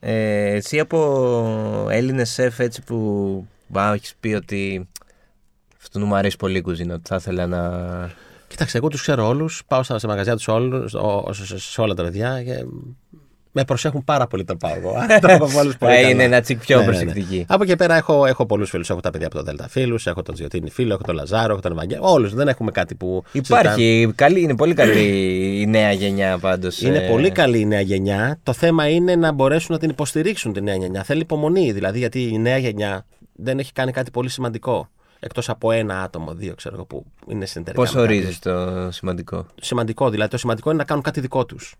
Ε, εσύ από Έλληνες σεφ έτσι που έχεις πει ότι αυτού μου αρέσει πολύ η κουζίνα, ότι θα ήθελα να... Κοίταξε, εγώ τους ξέρω όλους, πάω στα μαγαζιά τους όλους, σε όλα τα παιδιά και με προσέχουν πάρα πολύ το πάγο. Είναι ένα τσικ πιο προσεκτική. Από εκεί πέρα έχω, έχω πολλούς φίλους. Έχω τα παιδιά από το Δέλτα Φίλους, έχω τον Τζιωτίνη Φίλο, έχω τον Λαζάρο, έχω τον Ευαγγέλιο. Όλους. Δεν έχουμε κάτι που. Υπάρχει. Καλή, είναι πολύ καλή η νέα γενιά πάντως. Είναι ε... πολύ καλή η νέα γενιά. Το θέμα είναι να μπορέσουν να την υποστηρίξουν τη νέα γενιά. Θέλει υπομονή δηλαδή, γιατί η νέα γενιά δεν έχει κάνει κάτι πολύ σημαντικό. Εκτός από ένα άτομο, δύο ξέρω που είναι συνεταιρικά. Πώς ορίζεις το σημαντικό? Σημαντικό, δηλαδή το σημαντικό είναι να κάνουν κάτι δικό τους.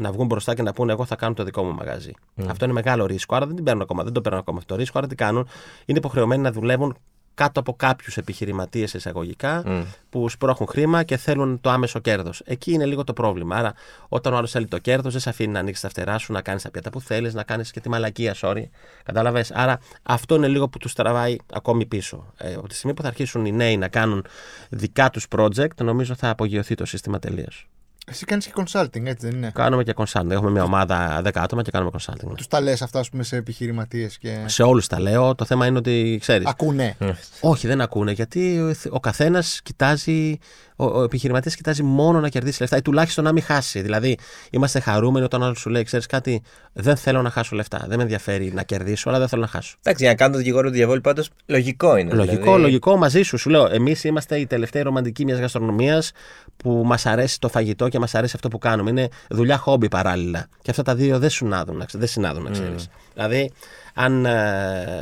Να βγουν μπροστά και να πούνε: εγώ θα κάνω το δικό μου μαγαζί. Mm. Αυτό είναι μεγάλο ρίσκο. Άρα δεν την παίρνουν ακόμα. Δεν το παίρνουν ακόμα αυτό το ρίσκο. Άρα τι κάνουν? Είναι υποχρεωμένοι να δουλεύουν κάτω από κάποιους επιχειρηματίες εισαγωγικά mm. που σπρώχνουν χρήμα και θέλουν το άμεσο κέρδος. Εκεί είναι λίγο το πρόβλημα. Άρα όταν ο άλλος θέλει το κέρδος, δεν σε αφήνει να ανοίξεις τα φτερά σου, να κάνεις τα πιάτα που θέλεις, να κάνεις και τη μαλακία. Sorry. Κατάλαβες. Άρα αυτό είναι λίγο που τους τραβάει ακόμη πίσω. Ε, από τη στιγμή που θα αρχίσουν οι νέοι να κάνουν δικά τους project, νομίζω θα απογειωθεί το σύστημα τελείως. Εσύ κάνεις και consulting, έτσι δεν είναι? Κάνουμε και consulting. Έχουμε μια ομάδα δέκα άτομα και κάνουμε consulting. Τους τα λες αυτά, ας πούμε, σε επιχειρηματίες και... Σε όλους τα λέω. Το θέμα είναι ότι ξέρεις. Ακούνε. Mm. Όχι, δεν ακούνε. Γιατί ο καθένας κοιτάζει, ο, ο επιχειρηματίας κοιτάζει μόνο να κερδίσει λεφτά ή τουλάχιστον να μην χάσει. Δηλαδή, είμαστε χαρούμενοι όταν άλλο σου λέει: ξέρεις κάτι, δεν θέλω να χάσω λεφτά. Δεν με ενδιαφέρει να κερδίσω, αλλά δεν θέλω να χάσω. Εντάξει, για να κάνω το δικηγόρο του διαβόλου, πάντως λογικό είναι. Λογικό, δηλαδή... λογικό μαζί σου. Σου λέω: εμείς είμαστε η τελευταία ρομαντική μιας γαστρονομίας που μας αρέσει το φαγητό και μας αρέσει αυτό που κάνουμε. Είναι δουλειά χόμπι παράλληλα. Και αυτά τα δύο δεν συνάδουν, δεν συνάδουν να ξέρεις. Mm. Δηλαδή, αν ε,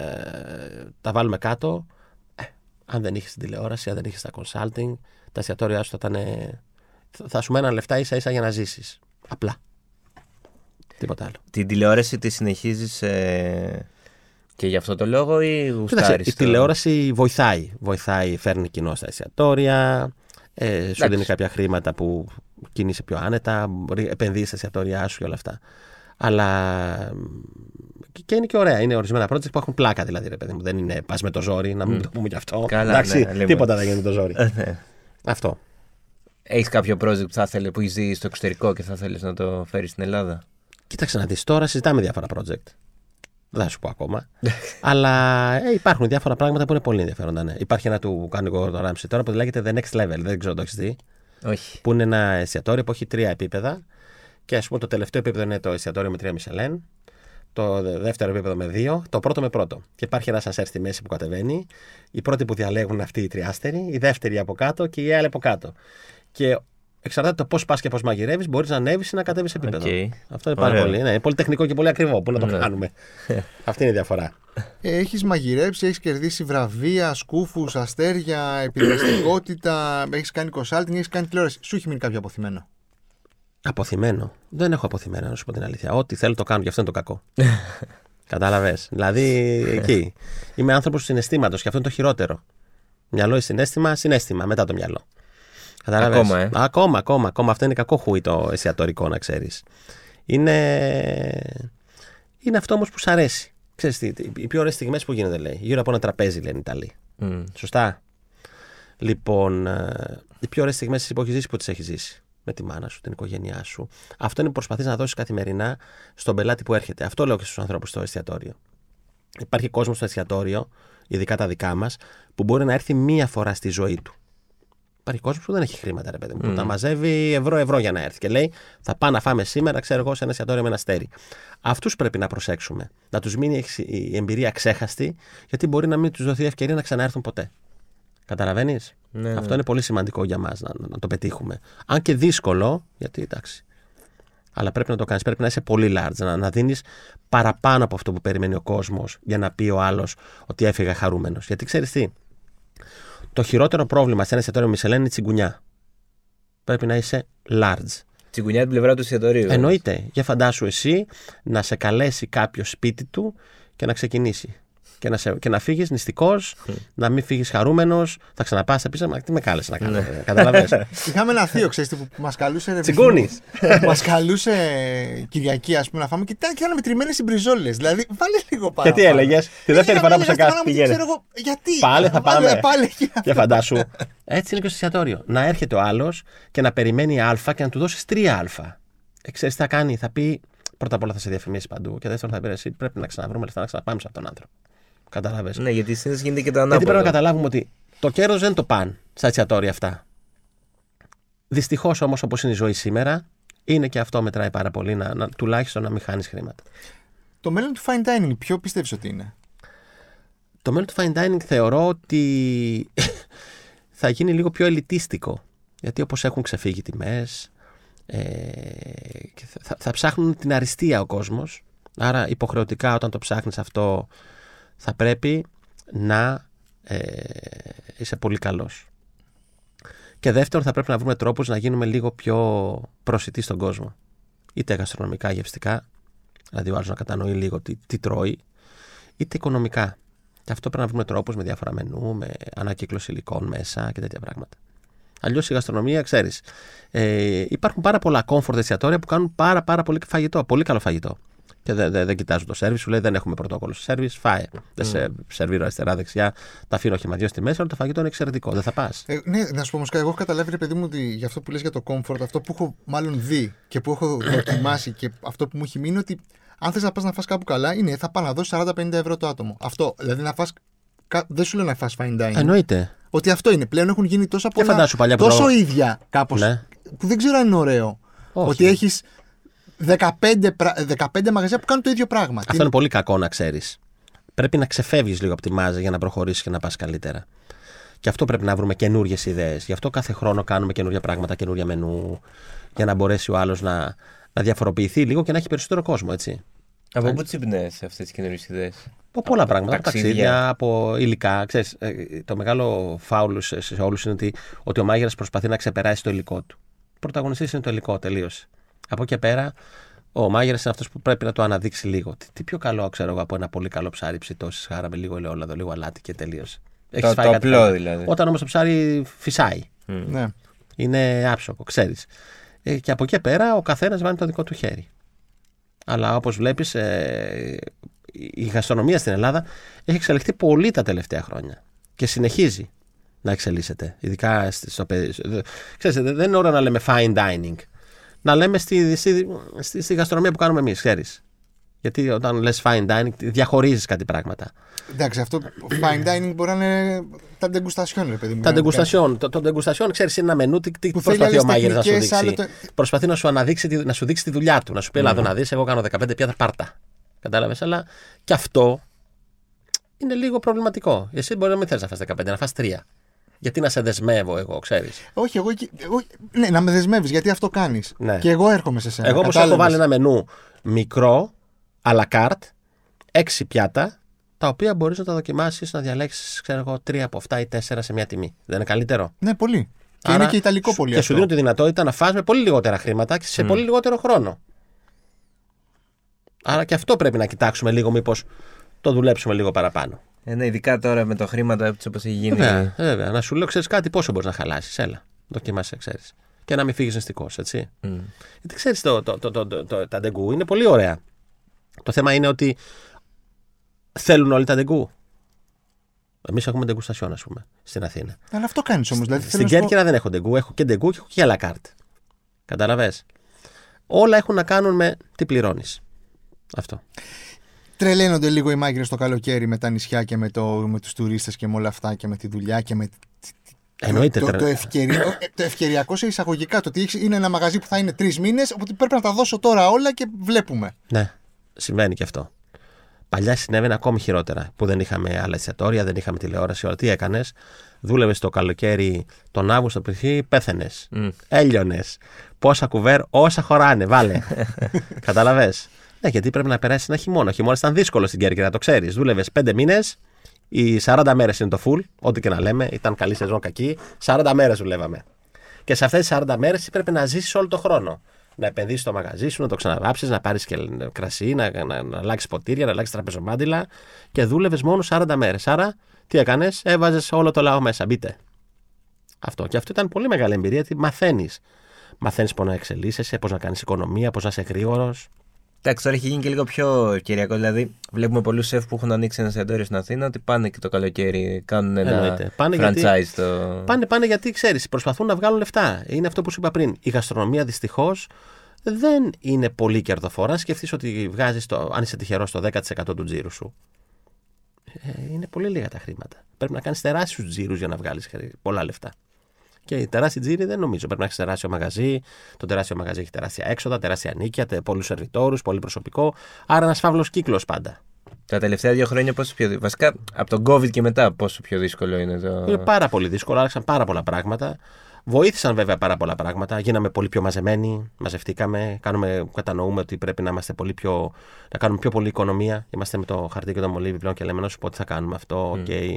τα βάλουμε κάτω, ε, αν δεν είχες την τηλεόραση, αν δεν είχες τα consulting, τα εστιατόρια σου θα, ήταν, θα σου μέναν λεφτά ίσα ίσα για να ζήσεις. Απλά. Τίποτα άλλο. Την τηλεόραση τη συνεχίζεις ε, και γι' αυτό το λόγο ή γουστάρεις? Η τηλεόραση βοηθάει. Βοηθάει, φέρνει κοινό στα εστιατόρια, ε, σου δίνει κάποια χρήματα που κινείσαι πιο άνετα, επενδύεις στα εστιατόρια σου και όλα αυτά. Αλλά και είναι και ωραία. Είναι ορισμένα project που έχουν πλάκα, δηλαδή, ρε παιδί μου. Δεν είναι πας με το ζόρι, να μην mm. το πούμε κι αυτό. Καλά, εντάξει, ναι, τίποτα δεν γίνεται με το ζόρι. Αυτό. Έχεις κάποιο project που θα θέλει, που ζει στο εξωτερικό και θα θέλεις να το φέρεις στην Ελλάδα? Κοίταξε να δεις, τώρα συζητάμε διάφορα project. Δεν θα σου πω ακόμα. Αλλά ε, υπάρχουν διάφορα πράγματα που είναι πολύ ενδιαφέροντα. Ναι. Υπάρχει ένα του Κάνοιγκο το Ράμψη τώρα που λέγεται The Next Level. Δεν ξέρω το έχεις δει. Όχι. Που είναι ένα εστιατόριο που έχει τρία επίπεδα. Και ας πούμε το τελευταίο επίπεδο είναι το εστιατόριο με τρία Μισελέν. Το δεύτερο επίπεδο με δύο. Το πρώτο με πρώτο. Και υπάρχει ένα ασανσέρ στη μέση που κατεβαίνει. Οι πρώτοι που διαλέγουν αυτοί οι τριάστεροι. Οι δεύτεροι από κάτω και οι άλλοι από κάτω. Και εξαρτάται το πώς πας και πώς μαγειρεύεις, μπορείς να ανέβεις ή να κατέβεις επίπεδο. Okay. Αυτό είναι πάρα Ωραία. πολύ. Ναι, είναι πολύ τεχνικό και πολύ ακριβό. Πού να το κάνουμε. Αυτή είναι η διαφορά. Έχεις μαγειρέψει, έχεις κερδίσει βραβεία, σκούφους, αστέρια, επιδραστικότητα, έχεις κάνει consulting, έχεις κάνει τηλεόραση. Σου έχει μείνει κάποιο αποθυμένο? Αποθυμένο. Δεν έχω αποθυμένο, να σου πω την αλήθεια. Ό,τι θέλω το κάνω, γι' αυτό είναι το κακό. Κατάλαβες. Δηλαδή, εκεί. Είμαι άνθρωπος του συναισθήματος και αυτό είναι το χειρότερο. Μυαλό είναι συνέστημα, συνέστημα μετά το μυαλό. Κατάλαβες. Ακόμα, ε. ακόμα, ακόμα, ακόμα. Αυτό είναι κακό χούι το εστιατορικό, να ξέρεις. Είναι... είναι αυτό όμως που σ' αρέσει. Ξέρεις τι, οι πιο ωραίες στιγμές που γίνονται, λέει. Γύρω από ένα τραπέζι, λένε οι Ιταλοί. Mm. Σωστά. Λοιπόν, οι πιο ωραίες στιγμές που έχεις ζήσει, που τις έχεις ζήσει. Με τη μάνα σου, την οικογένειά σου. Αυτό είναι που προσπαθείς να δώσεις καθημερινά στον πελάτη που έρχεται. Αυτό λέω και στους ανθρώπους στο εστιατόριο. Υπάρχει κόσμος στο εστιατόριο, ειδικά τα δικά μας, που μπορεί να έρθει μία φορά στη ζωή του. Υπάρχει κόσμος που δεν έχει χρήματα, ρε παιδί μου, mm. που τα μαζεύει ευρώ-ευρώ για να έρθει και λέει: θα πάω να φάμε σήμερα, ξέρω εγώ, σε ένα εστιατόριο με ένα αστέρι. Αυτούς πρέπει να προσέξουμε. Να τους μείνει η εμπειρία ξέχαστη, γιατί μπορεί να μην τους δοθεί ευκαιρία να ξαναέρθουν ποτέ. Καταλαβαίνεις. Ναι, ναι. Αυτό είναι πολύ σημαντικό για μας να, να το πετύχουμε. Αν και δύσκολο, γιατί εντάξει. Αλλά πρέπει να το κάνεις. Πρέπει να είσαι πολύ large, να, να δίνεις παραπάνω από αυτό που περιμένει ο κόσμος για να πει ο άλλος ότι έφυγα χαρούμενος. Γιατί ξέρεις τι, το χειρότερο πρόβλημα σε ένα εστιατόριο Μισελέν είναι η τσιγκουνιά. Πρέπει να είσαι large. Τσιγκουνιά την πλευρά του εστιατορίου. Εννοείται. Για φαντάσου εσύ να σε καλέσει κάποιο σπίτι του και να ξεκινήσει. Και να, σε, και να φύγεις νηστικός, mm. να μην φύγεις χαρούμενος, θα ξαναπάς, θα πεις, μα τι με κάλεσε να κάνω, καταλαβαίνεις. Είχαμε ένα θείο, ξέρεις, που μας καλούσε... Τσιγκούνης! Μας καλούσε Κυριακή, ας πούμε, να φάμε και ήταν μετρημένες συμπριζόλες, δηλαδή βάλε λίγο παραπάνω. Και τι έλεγες, τη δεύτερη φορά που σε κάθεσαι πηγαίνεις. Γιατί, πάλι θα πάμε, και φαντάσου. Έτσι είναι και στο εστιατόριο, να έρχεται ο άλλος και να περιμένει α και να του δώσεις τρία α. Ξέρεις τι θα κάνει, θα πει πρώτα απ' όλα θα σε διαφημίσει παντού και δεύτερον θα πει εσύ πρέπει να ξαναβρούμε λεφτά να ξαναπάμε σε αυτόν τον άνθρωπο. Καταλάβες. Ναι, γιατί συνήθως γίνεται και το ανάποδο. Γιατί πρέπει να καταλάβουμε ότι το κέρδος δεν το παν στα εστιατόρια αυτά. Δυστυχώς όμως, όπως είναι η ζωή σήμερα, είναι και αυτό μετράει πάρα πολύ, να, να, τουλάχιστον να μην χάνεις χρήματα. Το μέλλον του fine dining, ποιο πιστεύεις ότι είναι? Το μέλλον του fine dining θεωρώ ότι θα γίνει λίγο πιο ελιτίστικο. Γιατί όπως έχουν ξεφύγει τιμές, ε, θα, θα ψάχνουν την αριστεία ο κόσμος. Άρα υποχρεωτικά όταν το ψάχνεις αυτό, θα πρέπει να ε, είσαι πολύ καλός. Και δεύτερον, θα πρέπει να βρούμε τρόπους να γίνουμε λίγο πιο προσιτοί στον κόσμο. Είτε γαστρονομικά, γευστικά, δηλαδή ο άλλος να κατανοεί λίγο τι, τι τρώει, είτε οικονομικά. Και αυτό πρέπει να βρούμε τρόπους με διάφορα μενού, με ανακύκλωση υλικών μέσα και τέτοια πράγματα. Αλλιώς η γαστρονομία, ξέρεις, ε, υπάρχουν πάρα πολλά comfort εστιατόρια που κάνουν πάρα, πάρα πολύ φαγητό, πολύ καλό φαγητό. Και δεν δε, δε κοιτάζουν το σερβις, σου λέει δεν έχουμε πρωτόκολλο στο σερβις, φάε. Mm. Δεν σε σερβίρω αριστερά-δεξιά, τα αφήνω χυμαδιό στη μέση, αλλά το φαγητό είναι εξαιρετικό, δεν θα πας. Ε, ναι, να σου πω όμως, εγώ έχω καταλάβει, ρε παιδί μου, ότι για αυτό που λες για το comfort, αυτό που έχω μάλλον δει και που έχω δοκιμάσει και αυτό που μου έχει μείνει είναι ότι αν θες να πας να φας κάπου καλά, είναι θα πάω να δώσεις σαράντα πενήντα ευρώ το άτομο. Αυτό, δηλαδή να φας. Δεν σου λέω να φας fine dining. Εννοείται. Ότι αυτό είναι. Πλέον έχουν γίνει τόσα πολλά. Φαντάσου, παλιά, τόσο πρό... ίδια κάπως. Ναι. Που δεν ξέρω αν είναι ωραίο. Όχι. Ότι έχεις δεκαπέντε, δεκαπέντε μαγαζιά που κάνουν το ίδιο πράγμα. Αυτό είναι πολύ κακό, να ξέρεις. Πρέπει να ξεφεύγεις λίγο από τη μάζα για να προχωρήσεις και να πας καλύτερα. Και αυτό πρέπει να βρούμε καινούριες ιδέες. Γι' αυτό κάθε χρόνο κάνουμε καινούρια πράγματα, καινούρια μενού, για να μπορέσει ο άλλος να, να διαφοροποιηθεί λίγο και να έχει περισσότερο κόσμο, έτσι. Από πού τσιμπνέες αυτές τις καινούριες ιδέες? Από πολλά από πράγματα. Ταξίδια. Από ταξίδια, από υλικά. Ξέρεις, το μεγάλο φάουλ σε όλους είναι ότι, ότι ο μάγειρας προσπαθεί να ξεπεράσει το υλικό του. Πρωταγωνιστής είναι το υλικό, τελείωσε. Από εκεί πέρα, ο μάγειρας είναι αυτός που πρέπει να το αναδείξει λίγο. Τι, τι πιο καλό, ξέρω εγώ, από ένα πολύ καλό ψάρι ψητό στη σχάρα με λίγο ελαιόλαδο, λίγο αλάτι και τελείωσε. Έχεις φάει κάτι απλό, δηλαδή. Όταν όμως το ψάρι φυσάει. Mm. Ναι. Είναι άψογο, ξέρεις. Ε, και από εκεί πέρα, ο καθένας βάζει το δικό του χέρι. Αλλά όπως βλέπεις, ε, η γαστρονομία στην Ελλάδα έχει εξελιχθεί πολύ τα τελευταία χρόνια. Και συνεχίζει να εξελίσσεται. Ειδικά στο παιδί. Ξέρετε, δεν είναι ώρα να λέμε fine dining. Να λέμε στη, στη, στη, στη γαστρονομία που κάνουμε εμείς, ξέρεις. Γιατί όταν λες fine dining, διαχωρίζεις κάτι πράγματα. Εντάξει, αυτό fine dining μπορεί να είναι τα ντεγκουστασιόν, ρε παιδί μου. Τα ντεγκουστασιόν. Το, το ντεγκουστασιόν, ξέρεις, είναι ένα μενού. Τι, τι προσπαθεί ο μάγειρας να σου δείξει. Το... Προσπαθεί να σου, αναδείξει, να σου δείξει τη δουλειά του. Να σου πει, Ελλάδο, mm. να δεις, εγώ κάνω δεκαπέντε πιάτα, πάρτα. Κατάλαβες, αλλά και αυτό είναι λίγο προβληματικό. Εσύ μπορεί να μην θες να φας δεκαπέντε, να φας τρία. Γιατί να σε δεσμεύω εγώ, ξέρεις. Όχι, εγώ. εγώ ναι, να με δεσμεύεις, γιατί αυτό κάνεις. Ναι. Και εγώ έρχομαι σε σένα. Εγώ όμως έχω βάλει ένα μενού μικρό, à la carte, έξι πιάτα, τα οποία μπορείς να τα δοκιμάσεις, να διαλέξεις, ξέρω εγώ, τρία από αυτά ή τέσσερα σε μια τιμή. Δεν είναι καλύτερο? Ναι, πολύ. Και άρα, είναι και ιταλικό πολύ και αυτό. Και σου δίνουν τη δυνατότητα να φας με πολύ λιγότερα χρήματα και σε mm. πολύ λιγότερο χρόνο. Άρα και αυτό πρέπει να κοιτάξουμε λίγο, μήπως το δουλέψουμε λίγο παραπάνω. Ε, ναι, ειδικά τώρα με το χρήμα όπως έχει γίνει. Βέβαια, βέβαια. Να σου λέω, ξέρεις κάτι, πόσο μπορείς να χαλάσεις. Έλα, δοκίμασε, ξέρεις. Και να μην φύγεις νηστικός, έτσι. Mm. Γιατί ξέρεις, το, το, το, το, το, το, τα ντεγκού είναι πολύ ωραία. Το θέμα είναι ότι θέλουν όλοι τα ντεγκού. Εμείς έχουμε ντεγκουστασιόν, ας πούμε, στην Αθήνα. Αλλά αυτό κάνεις όμως. Δηλαδή, στην Κέρκυρα δεν έχω ντεγκού. Έχω και ντεγκού και έχω και à la carte. Καταλαβες. Όλα έχουν να κάνουν με τι πληρώνεις. Αυτό. Τρελαίνονται λίγο οι μάγκες το καλοκαίρι με τα νησιά και με, το, με τους τουρίστες και με όλα αυτά και με τη δουλειά και με. Εννοείται, το, το, το, ευκαιρι... το ευκαιριακό σε εισαγωγικά. Το ότι είναι ένα μαγαζί που θα είναι τρεις μήνες, οπότε πρέπει να τα δώσω τώρα όλα και βλέπουμε. Ναι, συμβαίνει και αυτό. Παλιά συνέβαινε ακόμη χειρότερα. Που δεν είχαμε άλλα εστιατόρια, δεν είχαμε τηλεόραση. Όλα τι έκανες. Δούλευες το καλοκαίρι, τον Αύγουστο π.χ. πέθαινες. Mm. Έλειωνες. Πόσα κουβέρ, όσα χωράνε, βάλε. Καταλαβες. Ναι, γιατί πρέπει να περάσει ένα χειμώνα. Ο χειμώνας ήταν δύσκολο στην Κέρκυρα, το ξέρεις. Δούλευες πέντε μήνες. Οι σαράντα μέρες είναι το full, ό,τι και να λέμε, ήταν καλή σεζόν κακή. σαράντα μέρες δουλεύαμε. Και σε αυτές τις σαράντα μέρες πρέπει να ζήσεις όλο τον χρόνο. Να επενδύσεις στο μαγαζί σου, να το ξαναβάψεις, να πάρεις και κρασί, να, να, να, να αλλάξεις ποτήρια, να αλλάξεις τραπεζομάντιλα. Και δούλευες μόνο σαράντα μέρες. Άρα, τι έκανες, έβαζες όλο το λαό μέσα. Μπείτε. Αυτό. Και αυτό ήταν πολύ μεγάλη εμπειρία, γιατί μαθαίνεις. Μαθαίνεις πώς να εξελίσσεσαι, πώς να κάνεις οικονομία, πώς να είσαι γρήγορος. Εντάξει, τώρα έχει γίνει και λίγο πιο κυριακό. Δηλαδή, βλέπουμε πολλούς σεφ που έχουν ανοίξει ένα εστιατόριο στην Αθήνα ότι πάνε και το καλοκαίρι, κάνουν ένα πάνε franchise. Γιατί, το... πάνε, πάνε γιατί ξέρεις, προσπαθούν να βγάλουν λεφτά. Είναι αυτό που σου είπα πριν. Η γαστρονομία δυστυχώς δεν είναι πολύ κερδοφόρα. Σκεφτείς ότι βγάζεις, το, αν είσαι τυχερός, το δέκα τοις εκατό του τζίρου σου. Ε, είναι πολύ λίγα τα χρήματα. Πρέπει να κάνεις τεράστιους τζίρους για να βγάλεις πολλά λεφτά. Και οι τεράστιοι τζίροι δεν νομίζω. Πρέπει να έχει τεράστιο μαγαζί. Το τεράστιο μαγαζί έχει τεράστια έξοδα, τεράστια νίκια, πολλούς σερβιτόρους, πολύ προσωπικό. Άρα ένας φαύλος κύκλος πάντα. Τα τελευταία δύο χρόνια πόσο πιο. Βασικά από τον COVID και μετά, πόσο πιο δύσκολο είναι το. Είναι πάρα πολύ δύσκολο. Άλλαξαν πάρα πολλά πράγματα. Βοήθησαν βέβαια πάρα πολλά πράγματα. Γίναμε πολύ πιο μαζεμένοι. Μαζευτήκαμε. Κάνουμε, κατανοούμε ότι πρέπει να, είμαστε πολύ πιο, να κάνουμε πιο πολύ οικονομία. Είμαστε με το χαρτί και το μολύβι πλέον και λέμε να σου πω τι θα κάνουμε αυτό. Mm. Okay.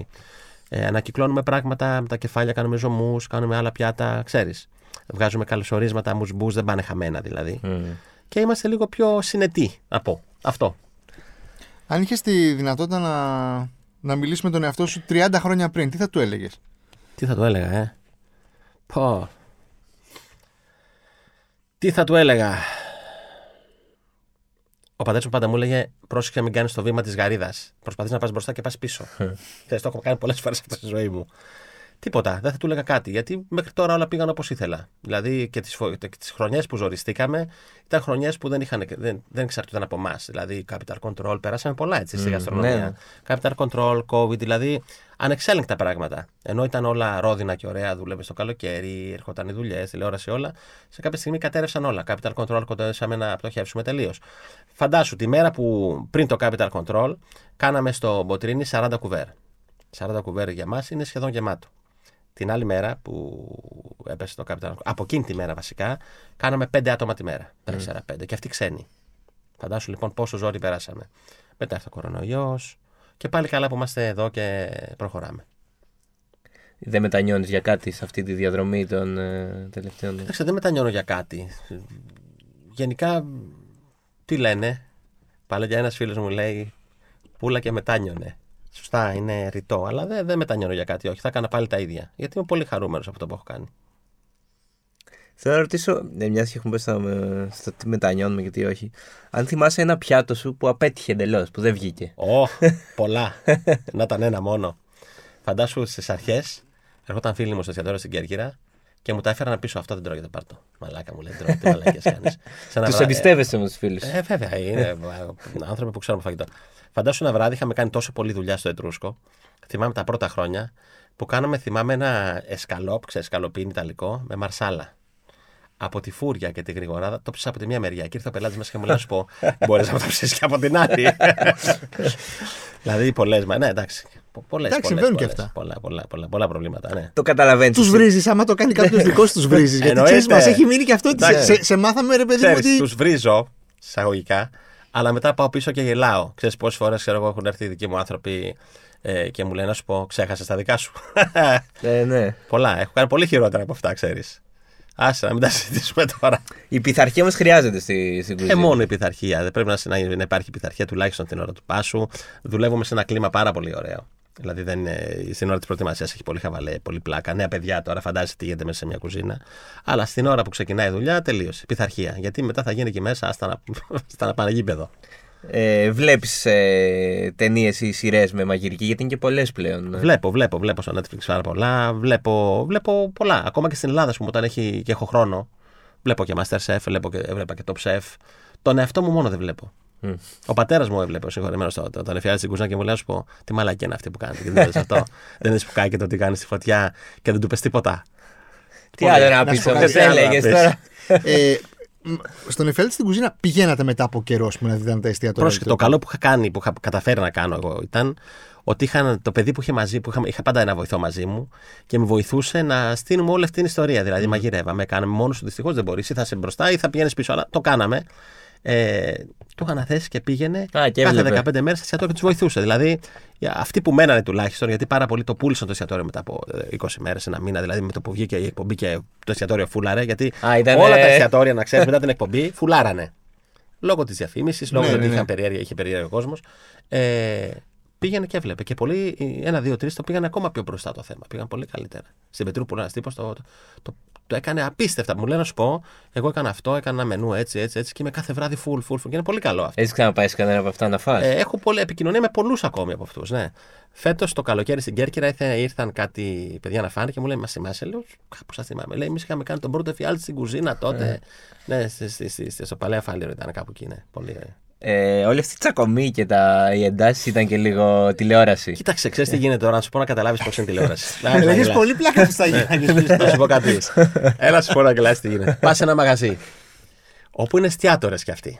Ε, ανακυκλώνουμε πράγματα με τα κεφάλια, κάνουμε ζωμούς, κάνουμε άλλα πιάτα, ξέρεις. Βγάζουμε καλωσορίσματα, μουσμπούς, δεν πάνε χαμένα δηλαδή. Mm. Και είμαστε λίγο πιο συνετοί, να πω. Αυτό. Αν είχες τη δυνατότητα να, να μιλήσεις με τον εαυτό σου τριάντα χρόνια πριν, τι θα του έλεγες? Τι θα του έλεγα, ε. Πω. Τι θα του έλεγα. Ο πατέρας μου πάντα μου έλεγε: πρόσεχε να μην κάνεις το βήμα της γαρίδας. Προσπαθείς να πας μπροστά και πας πίσω. Θες, το έχω κάνει πολλές φορές αυτή τη ζωή μου. Τίποτα, δεν θα του έλεγα κάτι. Γιατί μέχρι τώρα όλα πήγαν όπως ήθελα. Δηλαδή και τις, φο... τις χρονιές που ζοριστήκαμε, ήταν χρονιές που δεν, είχαν... δεν... δεν εξαρτούνταν από εμάς. Δηλαδή, capital control, περάσαμε πολλά έτσι στη γαστρονομία. Mm, ναι. Capital control, COVID, δηλαδή ανεξέλεγκτα πράγματα. Ενώ ήταν όλα ρόδινα και ωραία, δούλευε το καλοκαίρι, ερχόταν οι δουλειές, τηλεόραση, όλα. Σε κάποια στιγμή κατέρευσαν όλα. Capital control, κοντεύσαμε να πτωχεύσουμε τελείως. Φαντάσου τη μέρα που πριν το capital control, κάναμε στο Μποτρίνη σαράντα κουβέρ. σαράντα κουβέρ για μας είναι σχεδόν γεμάτο. Την άλλη μέρα που έπεσε το capital control, από εκείνη τη μέρα βασικά, κάναμε πέντε άτομα τη μέρα. τέσσερα πέντε. Mm. Και αυτοί ξένοι. Φαντάσου λοιπόν πόσο ζόρι περάσαμε. Μετά έφτασε ο κορονοϊός. Και πάλι καλά που είμαστε εδώ και προχωράμε. Δεν μετανιώνεις για κάτι σε αυτή τη διαδρομή των ε, τελευταίων? Εντάξει, δεν μετανιώνω για κάτι. Γενικά, τι λένε. Πάλι για ένας φίλος μου λέει, πούλα και μετάνιωνε. Σωστά, είναι ρητό, αλλά δεν δε μετανιώνω για κάτι. Όχι, θα έκανα πάλι τα ίδια. Γιατί είμαι πολύ χαρούμενος από το που έχω κάνει. Θέλω να ρωτήσω, ναι, μιας και έχουμε πέσει στο τι μετανιώνουμε και τι όχι, αν θυμάσαι ένα πιάτο σου που απέτυχε εντελώς, που δεν βγήκε. Oh, πολλά. Να ήταν ένα μόνο. Φαντάσου στις αρχές, ερχόταν φίλοι μου στο εστιατόριο στην Κέρκυρα και μου τα έφεραν πίσω. Αυτό δεν τρώγεται, πάρ' το. Μαλάκα μου λέει, τρώγεται, τι μαλάκες κάνεις. Τους εμπιστεύεσαι όμως τους φίλους. Ε, βέβαια, είναι άνθρωποι που ξέρουν φαγητό. Φαντάσου ένα βράδυ είχαμε κάνει τόσο πολλή δουλειά στο Ετρούσκο, θυμάμαι τα πρώτα χρόνια, που κάναμε, θυμάμαι ένα εσκαλόπ, ξεσκαλοπίνι ιταλικό, με μαρσάλα. Από τη φούρια και τη γρηγοράδα, το ψήσα από τη μία μεριά. Και ήρθε ο πελάτης μας και μου λέει: να σου πω, μπορείς να το ψήσεις και από την άλλη. Δηλαδή, πολλές. Ναι, εντάξει. Πολλές, εντάξει, συμβαίνουν και αυτά. Πολλά, πολλά, πολλά, πολλά προβλήματα. Ναι. Το καταλαβαίνεις. Τους βρίζεις. Άμα το κάνει κάποιος δικός τους βρίζεις. Γιατί ξέρεις, μας έχει μείνει και αυτό. Σε, σε, σε μάθαμε, ρε παιδί μου. Ότι... τους βρίζω, εισαγωγικά, αλλά μετά πάω πίσω και γελάω. Ξέρεις πόσες φορές έχουν έρθει οι δικοί μου άνθρωποι Ε, και μου λέει να σου πω, ξέχασες τα δικά σου. Ε, ναι. Πολλά. Έχω κάνει πολύ χειρότερα από αυτά, ξέρεις. Άσε να μην τα συζητήσουμε τώρα. Η πειθαρχία μας χρειάζεται στην στη κουζίνα. Ε, μόνο η πειθαρχία. Δεν πρέπει να, να υπάρχει πειθαρχία τουλάχιστον την ώρα του πάσου. Δουλεύουμε σε ένα κλίμα πάρα πολύ ωραίο. Δηλαδή δεν είναι, στην ώρα της προετοιμασίας έχει πολύ χαβαλέ, πολύ πλάκα. Νέα παιδιά τώρα, φαντάζεστε τι γίνεται μέσα σε μια κουζίνα. Αλλά στην ώρα που ξεκινάει η δουλειά, τελείωσε. Πειθαρχία. Γιατί μετά θα γίνει εκεί μέσα, άστα να, να πάνε γήπεδο. Ε, Βλέπεις ε, ταινίες ή σειρές με μαγειρική, γιατί είναι και πολλές πλέον. Ναι. Βλέπω, βλέπω, βλέπω στο Netflix πάρα πολλά. Βλέπω, βλέπω πολλά. Ακόμα και στην Ελλάδα, πούμε, όταν έχει, και έχω χρόνο, βλέπω και MasterChef, βλέπω και, βλέπω και Top Chef. Τον εαυτό μου μόνο δεν βλέπω. Mm. Ο πατέρας μου έβλεπε, ο συγχωρεμένος τότε, όταν εφιάλισε την κουζίνα και μου λέει: σου πω, τι μαλακία είναι αυτή που κάνει. Δεν είδες αυτό. Δεν είδες που κάνει και το τι κάνει στη φωτιά και δεν του πες τίποτα. Τι άλλο να πεις, δεν έλεγες τώρα. Στον εφιάλτη στην κουζίνα πηγαίνατε μετά από καιρό που να δείτε τα εστιατόρια. Το καλό που είχα κάνει, που είχα καταφέρει να κάνω εγώ, ήταν ότι είχα, το παιδί που είχε μαζί, που είχα, είχα πάντα ένα βοηθό μαζί μου και με βοηθούσε να στείλουμε όλη αυτή την ιστορία. Δηλαδή, mm. μαγειρεύαμε, κάναμε μόνο σου. Δυστυχώς δεν μπορείς, ή θα είσαι μπροστά ή θα πηγαίνεις πίσω. Αλλά το κάναμε. Ε, του είχα αναθέσει και πήγαινε Α, και κάθε δεκαπέντε μέρες εστιατόριο και τους βοηθούσε. Δηλαδή, αυτοί που μένανε τουλάχιστον, γιατί πάρα πολλοί το πούλησαν το εστιατόριο μετά από είκοσι μέρες, ένα μήνα. Δηλαδή, με το που βγήκε η εκπομπή και το εστιατόριο φούλαρε. Γιατί Α, ήταν... όλα τα εστιατόρια, να ξέρεις, μετά την εκπομπή φουλάρανε. Λόγω της διαφήμισης, λόγω ναι, ότι ναι. Είχαν περιέργεια, είχε περιέργεια ο κόσμος. Ε, πήγαινε και έβλεπε. Και πολλοί, ένα, δύο, τρεις το πήγαν ακόμα πιο μπροστά το θέμα. Πήγαν πολύ καλύτερα. Στην Πετρούπολη, ένα τύπο το, το Το έκανε απίστευτα. Μου λέει να σου πω, εγώ έκανα αυτό, έκανα ένα μενού έτσι, έτσι, έτσι και είμαι κάθε βράδυ full, full, full. Και είναι πολύ καλό αυτό. Έχεις ξαναπάει σε κανένα από αυτά να φας? Ε, έχω πολλή επικοινωνία με πολλούς ακόμη από αυτούς, ναι. Φέτος το καλοκαίρι στην Κέρκυρα ήρθαν, ήρθαν κάτι παιδιά να φάνε και μου λέει: μα θυμάσαι, λέω, κάπου σας θυμάμαι. Λέει: εμείς είχαμε κάνει τον πρώτο εφιάλτη στην κουζίνα τότε. Ε. Ναι, σ, σ, σ, σ, στο παλαιό Φάληρο ήταν κάπου εκεί, ναι. Πολύ ωραία. Ε, όλη αυτή η τσακωμή και τα, οι εντάσεις ήταν και λίγο τηλεόραση. Κοίταξε, ξέρεις τι γίνεται τώρα, να σου πω να καταλάβεις πώς είναι τηλεόραση. Έχεις πολύ πλάκα που θα γίνει. Να σου πω κάτι. Έλα, σου πω να κλάσεις τι γίνεται. Πας σε ένα μαγαζί, όπου είναι εστιατόρες κι αυτοί.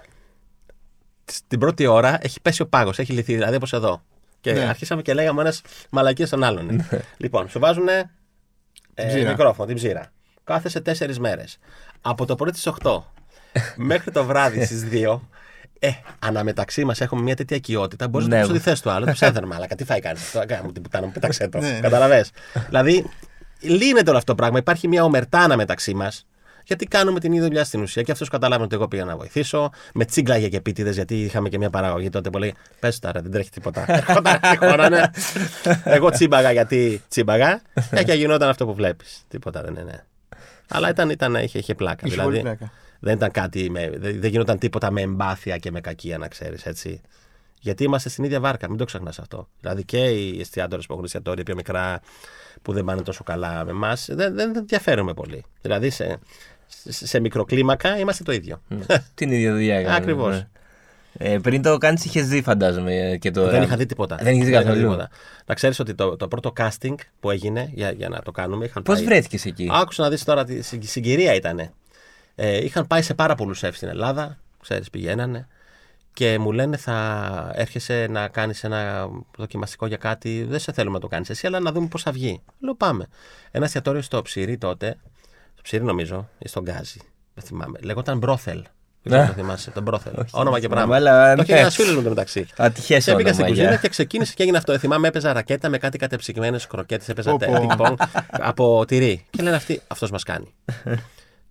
Την πρώτη ώρα έχει πέσει ο πάγος, έχει λυθεί, δηλαδή όπως εδώ. Και αρχίσαμε και λέγαμε ένας μαλακίες στον άλλον. Λοιπόν, σου βάζουν μικρόφωνο, την ψήρα. Κάθεσαι τέσσερις μέρες. Από το πρωί στις οκτώ μέχρι το βράδυ στις δύο. Ε, αναμεταξύ μας έχουμε μια τέτοια οικειότητα. Μπορείς ναι, να το πει ότι θες το άλλο. Του έδερμα, αλλά τι φάει κάνεις. Κάνε μου την πουτάνα μου, πέταξε το. Καταλαβες. Δηλαδή, λύνεται όλο αυτό το πράγμα. Υπάρχει μια ομερτάνα μεταξύ μας. Γιατί κάνουμε την ίδια δουλειά στην ουσία. Και αυτός καταλάβαινε ότι εγώ πήγα να βοηθήσω. Με τσίγκλαγε και επίτηδες, γιατί είχαμε και μια παραγωγή τότε που λέει: πες τώρα, δεν τρέχει τίποτα. Εγώ τσίμπαγα γιατί τσίμπαγα. Και γινόταν αυτό που βλέπεις. Τίποτα δεν είναι. Αλλά είχε πλάκα. Δεν ήταν κάτι, με, δεν γινόταν τίποτα με εμπάθεια και με κακία, να ξέρεις, έτσι. Γιατί είμαστε στην ίδια βάρκα, μην το ξεχνάς αυτό. Δηλαδή και οι εστιατόρες που έχουν εστιατόρια πιο μικρά, που δεν πάνε τόσο καλά με εμάς, δεν, δεν διαφέρουμε πολύ. Δηλαδή σε, σε, σε μικροκλίμακα είμαστε το ίδιο. Την ίδια δουλειά κάνουμε. Ακριβώς. Ε, πριν το κάνεις είχες δει, φαντάζομαι. Και το... Δεν είχα δει τίποτα. Δεν είχες δει καθόλου. Να ξέρεις ότι το, το πρώτο casting που έγινε για, για να το κάνουμε. Πώς βρέθηκες εκεί? Άκουσα να δεις τώρα, συγκυρία ήτανε. Ε, είχαν πάει σε πάρα πολλούς σεφ στην Ελλάδα, ξέρεις, πηγαίνανε και μου λένε: θα έρχεσαι να κάνεις ένα δοκιμαστικό για κάτι, δεν σε θέλουμε να το κάνεις εσύ, αλλά να δούμε πώς θα βγει. Λέω: πάμε. Ένα εστιατόριο στο Ψηρή τότε, στο Ψηρή νομίζω, ή στον Γκάζι, δεν θυμάμαι, λέγονταν Μπρόθελ. Δεν το θυμάσαι, τον Μπρόθελ. Όνομα και πράγμα. Το είχε ένα φίλο μου το μεταξύ. Ατυχές όνομα. Πήγα στην κουζίνα και ξεκίνησε και έγινε αυτό. Θυμάμαι, έπαιζα ρακέτα με κάτι κατεψυγμένες κροκέτες, έπαιζα τέχνη από τυρί. Και λένε αυτοί: αυτός μας κάνει.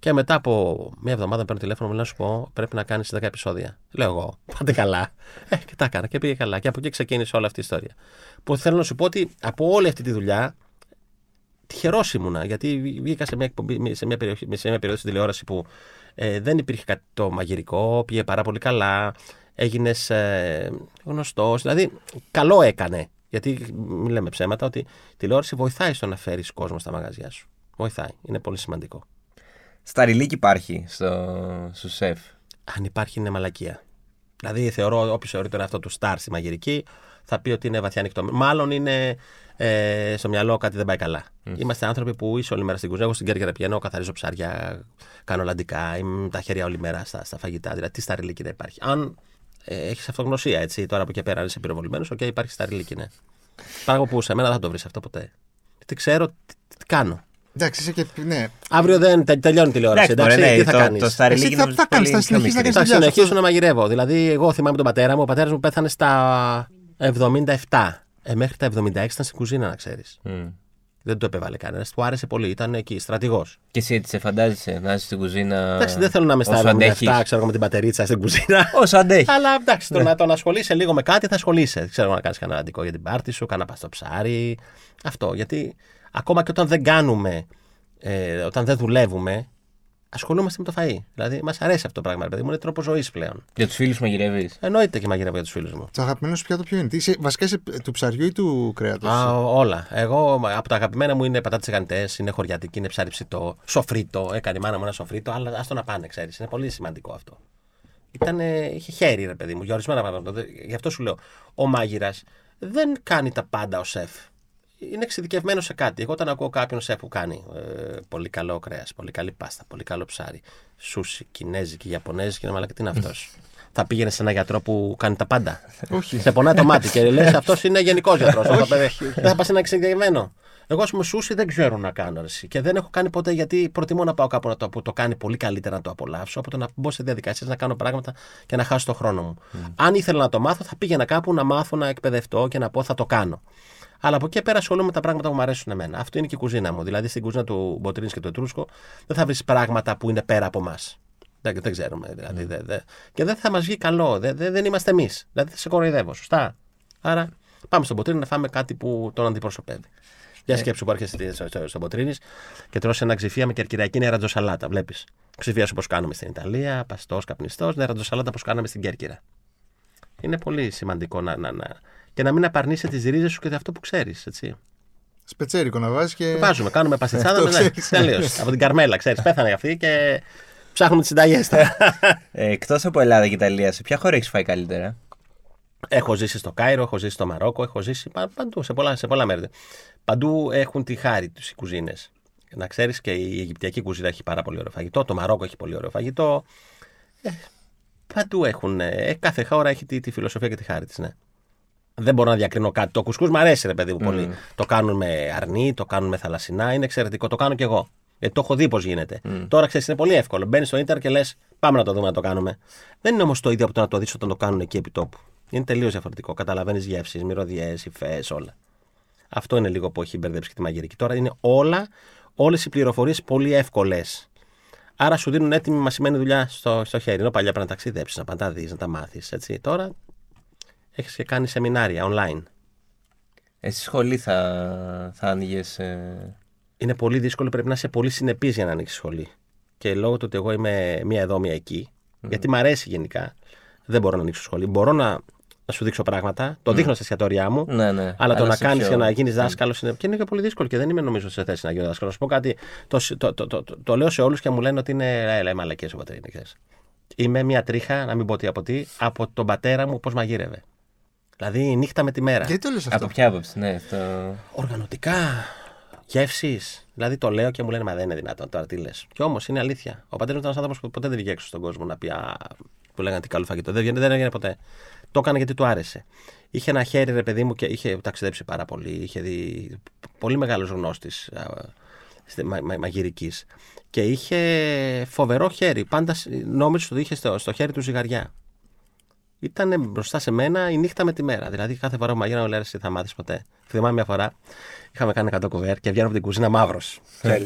Και μετά από μία εβδομάδα παίρνω τηλέφωνο, μου λέει: να σου πω, πρέπει να κάνεις δέκα επεισόδια. Λέω εγώ: πάτε καλά. Ε, και τα έκανα και πήγε καλά. Και από εκεί ξεκίνησε όλη αυτή η ιστορία. Που θέλω να σου πω ότι από όλη αυτή τη δουλειά τυχερός ήμουνα. Γιατί βγήκα σε μια, εκπομπή, σε μια, περιοχή, σε μια περίοδο στην τηλεόραση που ε, δεν υπήρχε κάτι το μαγειρικό, πήγε πάρα πολύ καλά. Έγινες ε, γνωστός. Δηλαδή, καλό έκανε. Γιατί μην λέμε ψέματα, ότι η τηλεόραση βοηθάει στο να φέρεις κόσμο στα μαγαζιά σου. Βοηθάει. Είναι πολύ σημαντικό. Στα ριλίκ υπάρχει στο, στο σεφ. Αν υπάρχει, είναι μαλακία. Δηλαδή, θεωρώ, όποιος θεωρεί τον εαυτό του στάρ στη μαγειρική, θα πει ότι είναι βαθιά νυχτωμένο. Μάλλον είναι ε, στο μυαλό κάτι δεν πάει καλά. Mm. Είμαστε άνθρωποι που είσαι όλη μέρα στην κουζίνα. Εγώ στην Κέρκυρα πηγαίνω, καθαρίζω ψάρια, κάνω λαντικά, είμαι τα χέρια όλη μέρα στα, στα φαγητά. Δηλαδή, τι στα ριλίκ δεν υπάρχει. Αν ε, έχεις αυτογνωσία, έτσι, τώρα από εκεί πέρα είσαι πυροβολημένος, οκ, okay, υπάρχει στα ριλίκ, ναι. Πράγμα που σε μένα δεν θα το βρεις αυτό ποτέ. Τι ξέρω, τι, τι κάνω. Εντάξει, και, ναι. Αύριο δεν τελειώνει τηλεόραση. Εντάξει, ναι, τι θα κάνεις. Το, το Εσύ θα, θα κάνεις, θα συνεχίσεις να κάνεις. Θα συνεχίσω να μαγειρεύω. Δηλαδή, εγώ θυμάμαι τον πατέρα μου. Ο πατέρας μου πέθανε στα εβδομήντα επτά. Ε, μέχρι τα εβδομήντα έξι ήταν στην κουζίνα, να ξέρεις. Mm. Δεν το επέβαλε κανένας. Του άρεσε πολύ. Ήταν εκεί, στρατηγός. Και εσύ έτσι σε φαντάζεσαι να είσαι στην κουζίνα. Εντάξει, δεν θέλω να είμαι στα εβδομήντα επτά, ξέρω, με την πατερίτσα στην κουζίνα. Όσο αντέχει. Αλλά εντάξει, το, ναι. να τον ασχολείσαι λίγο με κάτι, θα ασχολείσαι. Ξέρω, να κάνεις κανένα αντικό για την πάρτι σου, κάνα παστό ψάρι. Αυτό. Γιατί ακόμα και όταν δεν κάνουμε, ε, όταν δεν δουλεύουμε, ασχολούμαστε με το φαΐ. Δηλαδή, μας αρέσει αυτό το πράγμα, δηλαδή, μου είναι τρόπος ζωής πλέον. Για τους φίλους μαγειρεύεις? Εννοείται και μαγειρεύω για τους φίλους μου. Το αγαπημένο σου πιάτο ποιο είναι? Τι είσαι, βασικά είσαι του ψαριού ή του κρέατος? Α, όλα. Εγώ από τα αγαπημένα μου είναι πατάτες τηγανιτές, είναι χωριατική, είναι ψάρι ψητό, σοφρίτο. Έκανε η μάνα μου ένα σοφρίτο, αλλά άστο να πάνε, ξέρεις. Είναι πολύ σημαντικό αυτό. Ήτανε, είχε χέρι, ρε παιδί μου, για ορισμένα πράγματα. Γι' αυτό σου λέω, ο μάγειρας δεν κάνει τα πάντα ο σεφ. Είναι εξειδικευμένο σε κάτι. Εγώ όταν ακούω κάποιον σεφ που κάνει ε, πολύ καλό κρέας, πολύ καλή πάστα, πολύ καλό ψάρι, σούσι, κινέζικη, ιαπωνέζικη, να μαλακά τι είναι αυτός. Θα πήγαινε σε έναν γιατρό που κάνει τα πάντα. Όχι. Σε πονά το μάτι και λες αυτός είναι γενικός γιατρός. Δεν θα πας σε ένα εξειδικευμένο. Εγώ, ας πούμε, σούσι δεν ξέρω να κάνω. Και δεν έχω κάνει ποτέ, γιατί προτιμώ να πάω κάπου να το, που το κάνει πολύ καλύτερα, να το απολαύσω, από το να μπω σε διαδικασίες να κάνω πράγματα και να χάσω τον χρόνο μου. Mm. Αν ήθελα να το μάθω, θα πήγαινα κάπου να μάθω, να εκπαιδευτώ και να πω θα το κάνω. Αλλά από εκεί πέρα ασχολούμαι με τα πράγματα που μου αρέσουν εμένα. Αυτό είναι και η κουζίνα μου. Δηλαδή στην κουζίνα του Μποτρίνης και του Ετρούσκο δεν θα βρεις πράγματα που είναι πέρα από εμάς. Δεν, δεν ξέρουμε. Δηλαδή, mm. δε, δε. Και δεν θα μας βγει καλό. Δε, δε, δεν είμαστε εμείς. Δηλαδή θα σε κοροϊδεύω. Σωστά. Άρα πάμε στον Μποτρίνη να φάμε κάτι που τον αντιπροσωπεύει. Για σκέψου που έρχεσαι στον Μποτρίνη και τρώσει ένα ξηφία με κερκυραϊκή νεραντζοσαλάτα. Βλέπεις. Ξηφία όπως κάνουμε στην Ιταλία, παστός, καπνιστός, νεραντζοσαλάτα όπως κάναμε στην Κέρκυρα. Είναι πολύ σημαντικό να. να, να... Και να μην απαρνείσαι τις ρίζες σου και αυτό που ξέρεις, έτσι. Σπετσέρικο να βάζεις και. Βάζουμε, κάνουμε παστιτσάδα μετά. Τέλειος. Από την Καρμέλα, ξέρεις. Πέθανε αυτή και ψάχνουμε τις συνταγές. Εκτός από Ελλάδα και Ιταλία, σε ποια χώρα έχεις φάει καλύτερα? Έχω ζήσει στο Κάιρο, έχω ζήσει στο Μαρόκο, έχω ζήσει παντού, σε πολλά, σε πολλά μέρη. Παντού έχουν τη χάρη τους οι κουζίνες. Να ξέρεις, και η αιγυπτιακή κουζίνα έχει πάρα πολύ ωραίο φαγητό, το Μαρόκο έχει πολύ ωραίο φαγητό. Ε, παντού έχουν. Ε, κάθε χώρα έχει τη, τη φιλοσοφία και τη χάρη της, ναι. Δεν μπορώ να διακρίνω κάτι. Το κουσκούς μου αρέσει, ρε παιδί μου, πολύ. Mm. Το κάνουν με αρνί, το κάνουν με θαλασσινά. Είναι εξαιρετικό. Το κάνω κι εγώ. Γιατί το έχω δει πώς γίνεται. Mm. Τώρα ξέρεις, είναι πολύ εύκολο. Μπαίνεις στο ίντερνετ και λες, πάμε να το δούμε, να το κάνουμε. Δεν είναι όμως το ίδιο από το να το δεις όταν το κάνουν εκεί επί τόπου. Είναι τελείως διαφορετικό. Καταλαβαίνεις γεύσεις, μυρωδιές, υφές, όλα. Αυτό είναι λίγο που έχει μπερδέψει και τη μαγειρική. Τώρα είναι όλα, όλες οι πληροφορίες πολύ εύκολες. Άρα σου δίνουν έτοιμη μασημένη δουλειά στο, στο χέρι. Ενώ παλιά πρέπει να ταξιδέψεις, να πάντα δεις, να τα μάθεις. Έτσι τώρα. Έχεις και κάνει σεμινάρια online. Εσύ σχολή θα, θα άνοιγες? Ε... Είναι πολύ δύσκολο, πρέπει να είσαι πολύ συνεπής για να ανοίξεις σχολή. Και λόγω του ότι εγώ είμαι μία εδώ, μία εκεί, mm. γιατί μ' αρέσει γενικά, δεν μπορώ να ανοίξω σχολή. Μπορώ να, να σου δείξω πράγματα, το mm. δείχνω στα εστιατόρια μου, ναι, ναι. αλλά, αλλά το να κάνεις πιο... και να γίνεις δάσκαλος mm. είναι... Και είναι και πολύ δύσκολο και δεν είμαι, νομίζω, σε θέση να γίνω δάσκαλος. Να σου πω κάτι, το, το, το, το, το, το λέω σε όλους και μου λένε ότι είναι ε, μαλακές ο πατρίνικες. Είμαι μία τρίχα, να μην πω τι από τι, από τον πατέρα μου πώς μαγείρευε. Δηλαδή η νύχτα με τη μέρα. Γιατί το λες αυτό? Από ποια άποψη? Ναι, το... Οργανωτικά, γεύσεις. Δηλαδή το λέω και μου λένε, μα δεν είναι δυνατόν τώρα, τι λες? Και όμως είναι αλήθεια. Ο πατέρας μου ήταν άνθρωπος που ποτέ δεν βγήκε έξω στον κόσμο να πει, α, που λέγανε τι καλό φαγητό. Δεν έβγαινε, δεν έβγαινε ποτέ. Το έκανε γιατί του άρεσε. Είχε ένα χέρι, ρε παιδί μου, και είχε ταξιδέψει πάρα πολύ. Είχε δει πολύ μεγάλος γνώστης μα, μα, μαγειρικής. Και είχε φοβερό χέρι. Πάντα νόμιζε ότι είχε στο, στο χέρι του ζυγαριά. Ήταν μπροστά σε μένα η νύχτα με τη μέρα. Δηλαδή, κάθε φορά που μαγείρευα, μου λέει, εσύ θα μάθεις ποτέ. Θυμάμαι μια φορά, είχαμε κάνει εκατό κουβέρ και βγαίνω από την κουζίνα μαύρος.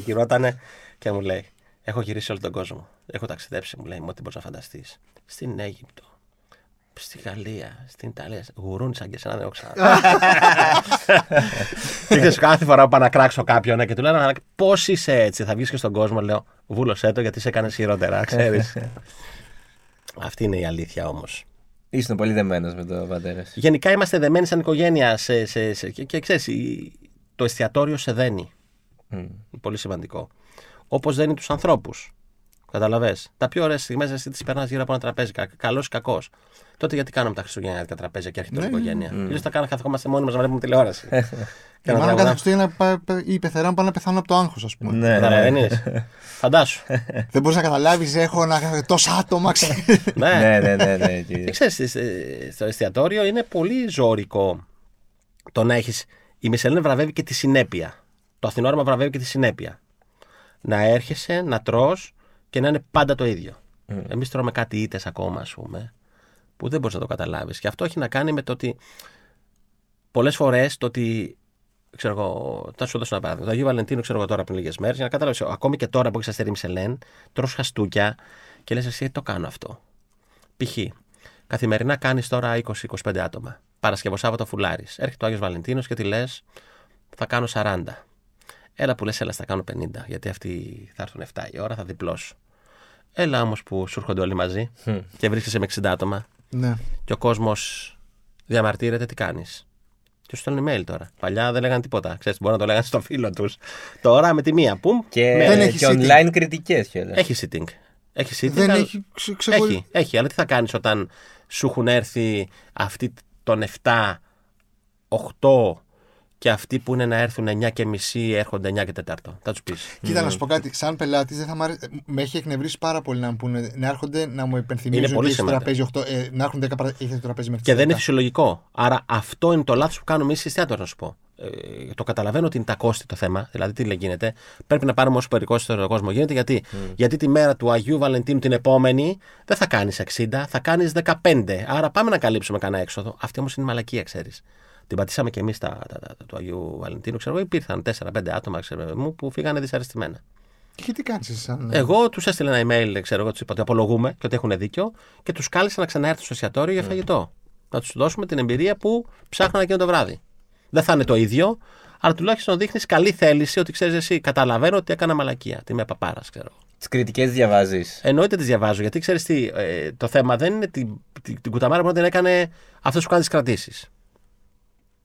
Γυρότανε και μου λέει, έχω γυρίσει όλο τον κόσμο. Έχω ταξιδέψει, μου λέει, με ό,τι μπορείς να φανταστείς. Στην Αίγυπτο, στη Γαλλία, στην Ιταλία. Γουρούνισαν και σένα, δεν έχω ξαναδεί. Ήρθε κάθε φορά που πάω να κράξω κάποιον και του λέω, πώς είσαι έτσι, θα βγεις και στον κόσμο. Λέω, βούλωσέ το, γιατί σε έκανες χειρότερα, ξέρεις. Αυτή είναι η αλήθεια όμως. Ήσουν πολύ δεμένος με τον πατέρα. Γενικά είμαστε δεμένοι σαν οικογένεια σε, σε, σε, και, και ξέρεις, το εστιατόριο σε δένει. Mm. Πολύ σημαντικό. Όπως δένει τους ανθρώπους. Καταλαβες. Τα πιο ωραίες στιγμές εσύ τις περνάς γύρω από ένα τραπέζι. Καλός ή κακός. Τότε γιατί κάναμε τα χριστουγεννιάτικα τραπέζια και έρχεται η οικογένεια? Mm. Ίσως τα κάναμε, καθόμαστε μόνοι μας να βλέπουμε τηλεόραση. Και μάλλον κάθε Χριστούγεννα οι πεθερά μου πάνε να πεθάνουν από το άγχος, ας πούμε. Ναι, καταλαβαίνεις. Φαντάσου. Δεν μπορείς να καταλάβεις, έχω τόσα άτομα. Ναι, ναι, ναι. Ξέρεις, στο εστιατόριο είναι πολύ ζωρικό το να έχεις. Η Μισελέν βραβεύει και τη συνέπεια. Το Αθηνόραμα βραβεύει και τη συνέπεια. Να έρχεσαι, να τρως και να είναι πάντα το ίδιο. Εμείς τρώμε κάτι ήτες ακόμα, ας πούμε, που δεν μπορείς να το καταλάβεις. Και αυτό έχει να κάνει με το ότι πολλές φορές το ότι. Ξέρω εγώ, θα σου δώσω ένα παράδειγμα. Το Αγίου Βαλεντίνου, ξέρω εγώ τώρα πριν λίγες μέρες, για να καταλάβεις, ακόμη και τώρα που έχεις αστέρι Μισελέν, τρως χαστούκια και λες εσύ, το κάνω αυτό. Π.χ. καθημερινά κάνεις τώρα είκοσι με είκοσι πέντε άτομα. Παρασκευό Σάββατο φουλάρεις. Έρχεται ο Άγιος Βαλεντίνος και τη λες, θα κάνω σαράντα. Έλα που λες, έλα, θα κάνω πενήντα, γιατί αυτοί θα έρθουν εφτά η ώρα, θα διπλώσω. Έλα όμως που σου έρχονται όλοι μαζί και βρίσκεσαι με εξήντα άτομα. Ναι. Και ο κόσμος διαμαρτύρεται, τι κάνεις. Του στέλνουν email τώρα. Παλιά δεν λέγανε τίποτα. Ξέρεις, μπορεί να το λέγανε στο φίλο τους. Τώρα με τη μία. Πουμ. Και, με... και online κριτικές. Έχει sitting. Έχει sitting. Δεν αλλά... έχει, ξεχωρι... έχει, έχει. Αλλά τι θα κάνεις όταν σου έχουν έρθει αυτοί των εφτά, οκτώ και αυτοί που είναι να έρθουν εννιά και μισή έρχονται εννιά και τέσσερα. Θα τους πεις. Κοίτα, mm. να σου πω κάτι. Σαν πελάτης, δεν θα μ' αρέσει... με έχει εκνευρίσει πάρα πολύ να μου πούνε να έρχονται να μου υπενθυμίζουν ότι στο τραπέζι οκτώ, ε, να έρχονται δέκα παρα... το τραπέζι μέχρι. Και δεν είναι φυσιολογικό. Άρα αυτό είναι το λάθος που κάνουμε εμείς οι εστιατόροι, να σου πω. Ε, το καταλαβαίνω ότι είναι τα κόστη το θέμα. Δηλαδή, τι λέει γίνεται. Πρέπει να πάρουμε όσο περικότερο κόσμο γίνεται. Γιατί? Mm. γιατί τη μέρα του Αγίου Βαλεντίνου την επόμενη δεν θα κάνεις εξήντα, θα κάνεις δεκαπέντε. Άρα πάμε να καλύψουμε κανένα έξοδο. Αυτή όμως είναι μαλακία, ξέρεις. Την πατήσαμε και εμείς τα, τα, τα, τα, του Αγίου Βαλεντίνου. Ξέρω, υπήρχαν τέσσερα πέντε άτομα ξέρω, μου, που φύγανε δυσαρεστημένα. Και τι κάνεις εσύ, σαν... Εγώ τους έστειλα ένα email, ξέρω, τους είπα ότι απολογούμε και ότι έχουν δίκιο και τους κάλεσα να ξαναέρθουν στο εστιατόριο για φαγητό. Mm. Να τους δώσουμε την εμπειρία που ψάχνανε εκείνο το βράδυ. Δεν θα είναι το ίδιο, αλλά τουλάχιστον δείχνεις καλή θέληση ότι ξέρεις εσύ, καταλαβαίνω ότι έκανα μαλακία. Τι είμαι παπάρας, ξέρω. Τις κριτικές διαβάζεις. Εννοείται τις διαβάζω, γιατί ξέρεις τι, ε, το θέμα δεν είναι την, την, την κουταμάρα που την έκανε αυτός που κάνει τις κρατήσεις.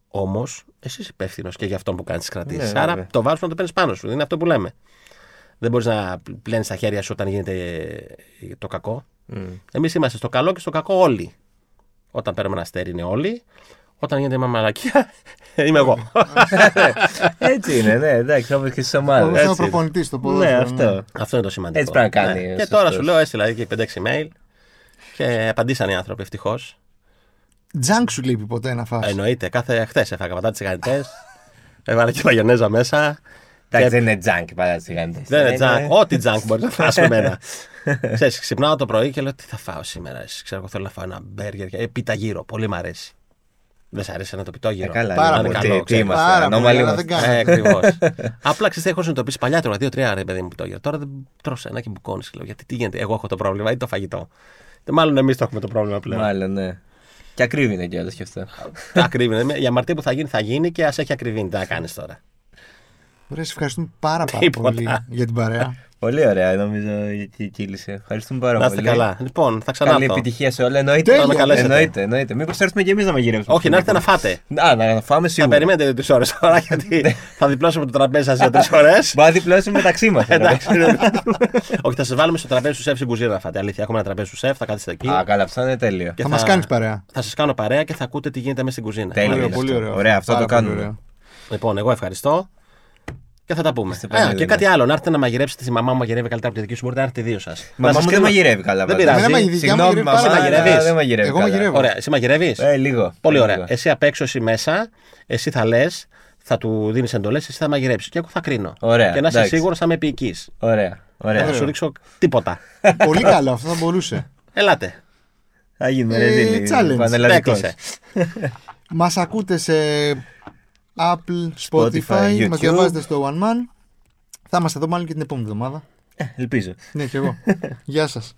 Όμως, εσύ είσαι υπεύθυνος και για αυτό που κάνεις τις κρατήσεις. Ναι, άρα βέβαια. Το βάρος να το παίρνεις πάνω σου. Είναι αυτό που λέμε. Δεν μπορείς να πλένεις τα χέρια σου όταν γίνεται το κακό. Mm. Εμείς είμαστε στο καλό και στο κακό όλοι. Όταν παίρνουμε ένα αστέρι είναι όλοι. Όταν γίνεται μια μαλακία είμαι εγώ. Έτσι είναι, ναι, εντάξει, όπως και στις ομάδες. Είμαι ο προπονητής το ποδόσφαιρο. Ναι, αυτό. αυτό είναι το σημαντικό. Έτσι πρέπει να κάνει. Ναι. Και τώρα σου λέω, έστειλα και πέντε έξι email και απαντήσαν οι άνθρωποι ευτυχώς. Τζάνκ σου λείπει ποτέ να φας? Εννοείται. Κάθε χθες έφαγα πατάτες τηγανιτές. Έβαλα και μαγιονέζα μέσα. Εντάξει, δεν είναι τζάνκ οι πατάτες τηγανιτές. Δεν είναι τζάνκ. Ό,τι τζάνκ μπορεί να φας με εμένα. Ξέρεις, ξυπνάω το πρωί και λέω τι θα φάω σήμερα. Ξέρω εγώ θέλω να φάω ένα μπέργκερ. Ε, πίτα γύρω. Πολύ μ' αρέσει. Δεν σ' αρέσει να το πιτό γύρω? Πάρα πολύ. Τι είμαστε. Ανομαλία. Ακριβώς. Απλά ξέρεις, έχω συνειδητοποιήσει παλιά τώρα δύο τρία ρε παιδί μου πιτό γύρω. Τώρα δεν τρώω ένα και μπουκώνει. Γιατί τι γίνεται? Εγώ έχω το πρόβλημα ή το φαγητό? Μάλλον εμείς το έχουμε το πρόβλημα πλέον. Μάλλον, ναι. Και ακρίβει είναι και άλλο και αυτό. Ακρίβει είναι. Η αμαρτία που θα γίνει, θα γίνει και ας έχει ακριβή. Τι να κάνεις τώρα. Ωραία, σε ευχαριστούμε πάρα πάρα πολύ για την παρέα. Πολύ ωραία, νομίζω η κύλησε. Ευχαριστούμε πάρα πολύ. Να είστε καλά. Λοιπόν, θα ξανάρθω. Καλή επιτυχία σε όλα. Εννοείται. Εννοείται, εννοείται. Μήπως έρθουμε και εμείς να μαγειρεύσουμε? Όχι, να έρθετε να φάτε. Α, να φάμε σίγουρα. Θα περιμένετε τρεις ώρες τώρα, γιατί θα διπλώσουμε το τραπέζι σας για τρεις ώρες. Μπορεί να διπλώσουμε μεταξύ μας. Όχι, θα σας βάλουμε στο τραπέζι του σεφ στην κουζίνα να φάτε. Αλήθεια, έχουμε ένα τραπέζι του σεφ, θα κάτσετε εκεί. Α, καλά, αυτό είναι τέλειο. Θα μας κάνεις παρέα. Θα σας κάνω παρέα και θα ακούτε τι γίνεται μέσα στην κουζίνα. Τέλειο, πολύ ωραίο. Ωραία, αυτό το κάνουμε. Λοιπόν, εγώ ευχαριστώ. Και θα τα πούμε. Ε, και κάτι άλλο, να έρθετε να μαγειρέψετε. Η μαμά μου μαγειρεύει καλύτερα από τη δική σου, μπορείτε να έρθετε οι δύο σας. Μαμά μου δεν μαγειρεύει καλά. Δεν πειράζει. Συγγνώμη, μαμά, δεν μαγειρεύει. Εγώ μαγειρεύω. Ωραία, εσύ μαγειρεύεις? Ε, λίγο. Πολύ ωραία. Εσύ απ' έξω, εσύ μέσα, εσύ θα λες, θα του δίνεις εντολές, εσύ θα μαγειρέψεις. Και εγώ θα κρίνω. Ωραία. Και να είσαι σίγουρος θα με επικείς. Ωραία. Θα σου ρίξω τίποτα. Πολύ καλό, αυτό θα μπορούσε. Ελάτε. Θα γίνει challenge. Μας ακούτε σε Apple, Spotify, Spotify μας διαβάζετε στο One Man. Θα είμαστε εδώ μάλλον και την επόμενη εβδομάδα. Ε, ελπίζω. Ναι, και εγώ. Γεια σας.